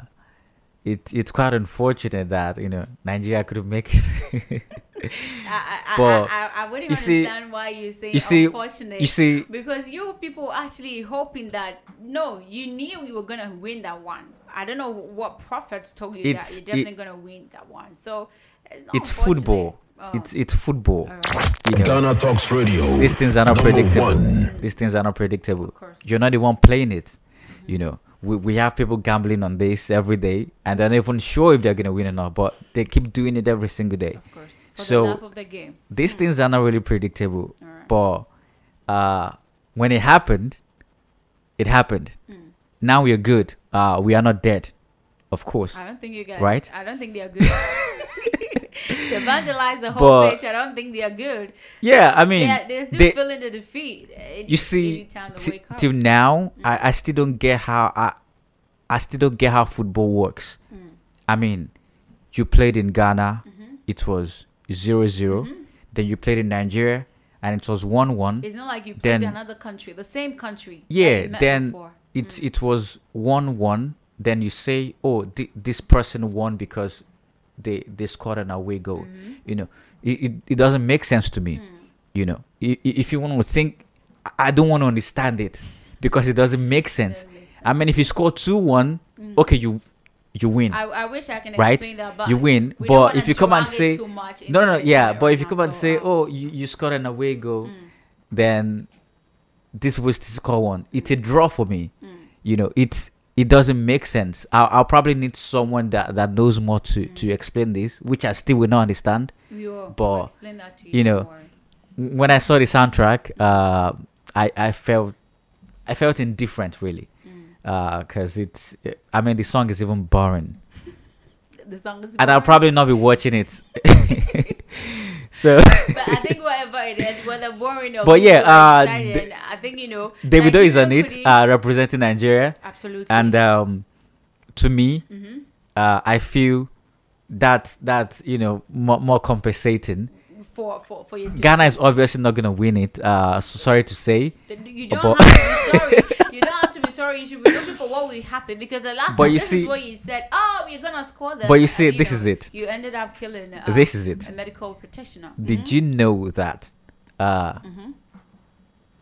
it it's quite unfortunate that, you know, Nigeria couldn't make it. I, I, but I, I, I wouldn't understand see, why you say you see, unfortunate. You see, because you people actually hoping that, no, you knew you were going to win that one. I don't know what prophets told you that you're definitely it, going to win that one. So it's, not it's football. Oh. It's it's football. Right. You know, Ghana Talks Radio. These things are not predictable. One. These things are not predictable. Of course. You're not the one playing it. Mm-hmm. You know, we we have people gambling on this every day, and they're not even sure if they're going to win or not. But they keep doing it every single day. Of course. For so the love of the game. These mm-hmm. things are not really predictable. Right. But uh, when it happened, it happened. Mm. Now we are good. Uh, we are not dead, of course. I don't think you guys. Right? I don't think they are good. They evangelized the whole but, page. I don't think they are good. Yeah, I mean, they're, they're still they, feeling the defeat. It, you see, t- till now, mm. I, I still don't get how I, I still don't get how football works. Mm. I mean, you played in Ghana, mm-hmm. it was zero zero. Mm-hmm. Then you played in Nigeria, and it was one one. It's not like you played then, in another country, the same country. Yeah, then. Before. It mm. it was one one. Then you say, oh, th- this person won because they they scored an away goal. Mm-hmm. You know, it, it, it doesn't make sense to me. Mm. You know, I, if you want to think, I don't want to understand it because it doesn't make sense. Doesn't make sense. I mean, if you score two one, mm. okay, you you win. I, I wish I can right? explain that. But you win, but if you come and say no, no, yeah, but if you come so and say, oh, you, you scored an away goal, mm. then. This was to score one. It's a draw for me. Mm. You know, it's it doesn't make sense. I'll, I'll probably need someone that, that knows more to, mm. to explain this, which I still will not understand. We will, but we'll explain that to you. You know, more. When I saw the soundtrack, uh, I I felt I felt indifferent really, because mm. uh, it's. I mean, the song is even boring. The song is boring. And I'll probably not be watching it. So but I think whatever it is, whether boring or but yeah, uh, excited, d- I think, you know, Davido is on it, he... uh, representing Nigeria. Absolutely. And um, to me, mm-hmm. uh, I feel that that you know more, more compensating for for for your difference. Ghana is obviously not gonna win it. Uh, so sorry to say, you don't but... have to be sorry. You don't have to be sorry. You should be looking for what will happen because the last but time, this see, is what you said. Oh, you're gonna score them. But you see, and, you this know, is it. You ended up killing. Um, this is it. A medical practitioner. Did mm-hmm. you know that? Uh, mm-hmm.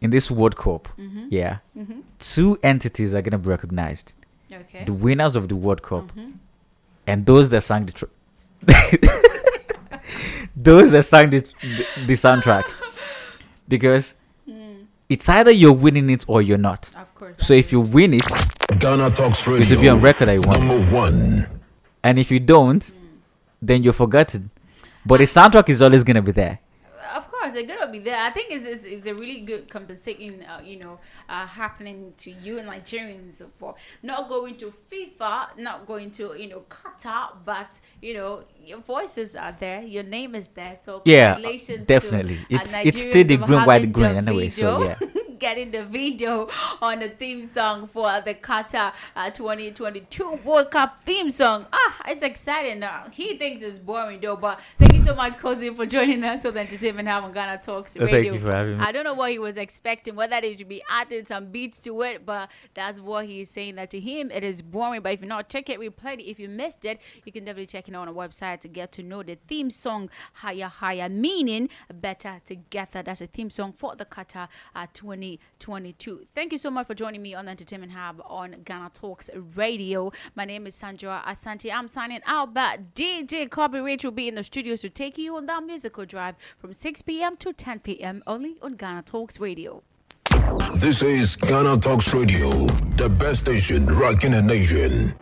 In this World Cup, mm-hmm. yeah, mm-hmm. two entities are gonna be recognized. Okay. The winners of the World Cup, mm-hmm. and those that sang the. Tr- Those that sang this, the soundtrack, because mm. it's either you're winning it or you're not. Of course. So if you win it, Ghana Talks Radio, it'll be on record that you won. Number one. And if you don't, mm. then you're forgotten. But the soundtrack is always gonna be there. Of course, they're gonna be there. I think it's it's, it's a really good compensating, uh, you know, uh, happening to you and Nigerians for not going to FIFA, not going to you know Qatar, but you know. Your voices are there. Your name is there. So congratulations, yeah, definitely. To, uh, it's Nigerians it's still the green, white, green anyway. So yeah, getting the video on the theme song for the Qatar uh, twenty twenty-two World Cup theme song. Ah, it's exciting. Now he thinks it's boring though. But thank you so much, Kosi, for joining us on the Entertainment Hub on Ghana Talks Radio. Thank you for having me. I don't know what he was expecting. Whether they should be adding some beats to it, but that's what he's saying. That to him, it is boring. But if you're not check it, we played it. If you missed it, you can definitely check it out on our website. To get to know the theme song Higher Higher, meaning better together. That's a theme song for the Qatar uh, twenty twenty-two. Thank you so much for joining me on the Entertainment Hub on Ghana Talks Radio. My name is Sandra Asante. I'm signing out, but D J Kobe Rich will be in the studios to take you on that musical drive from six p.m. to ten p.m. only on Ghana Talks Radio. This is Ghana Talks Radio, the best station rocking the nation.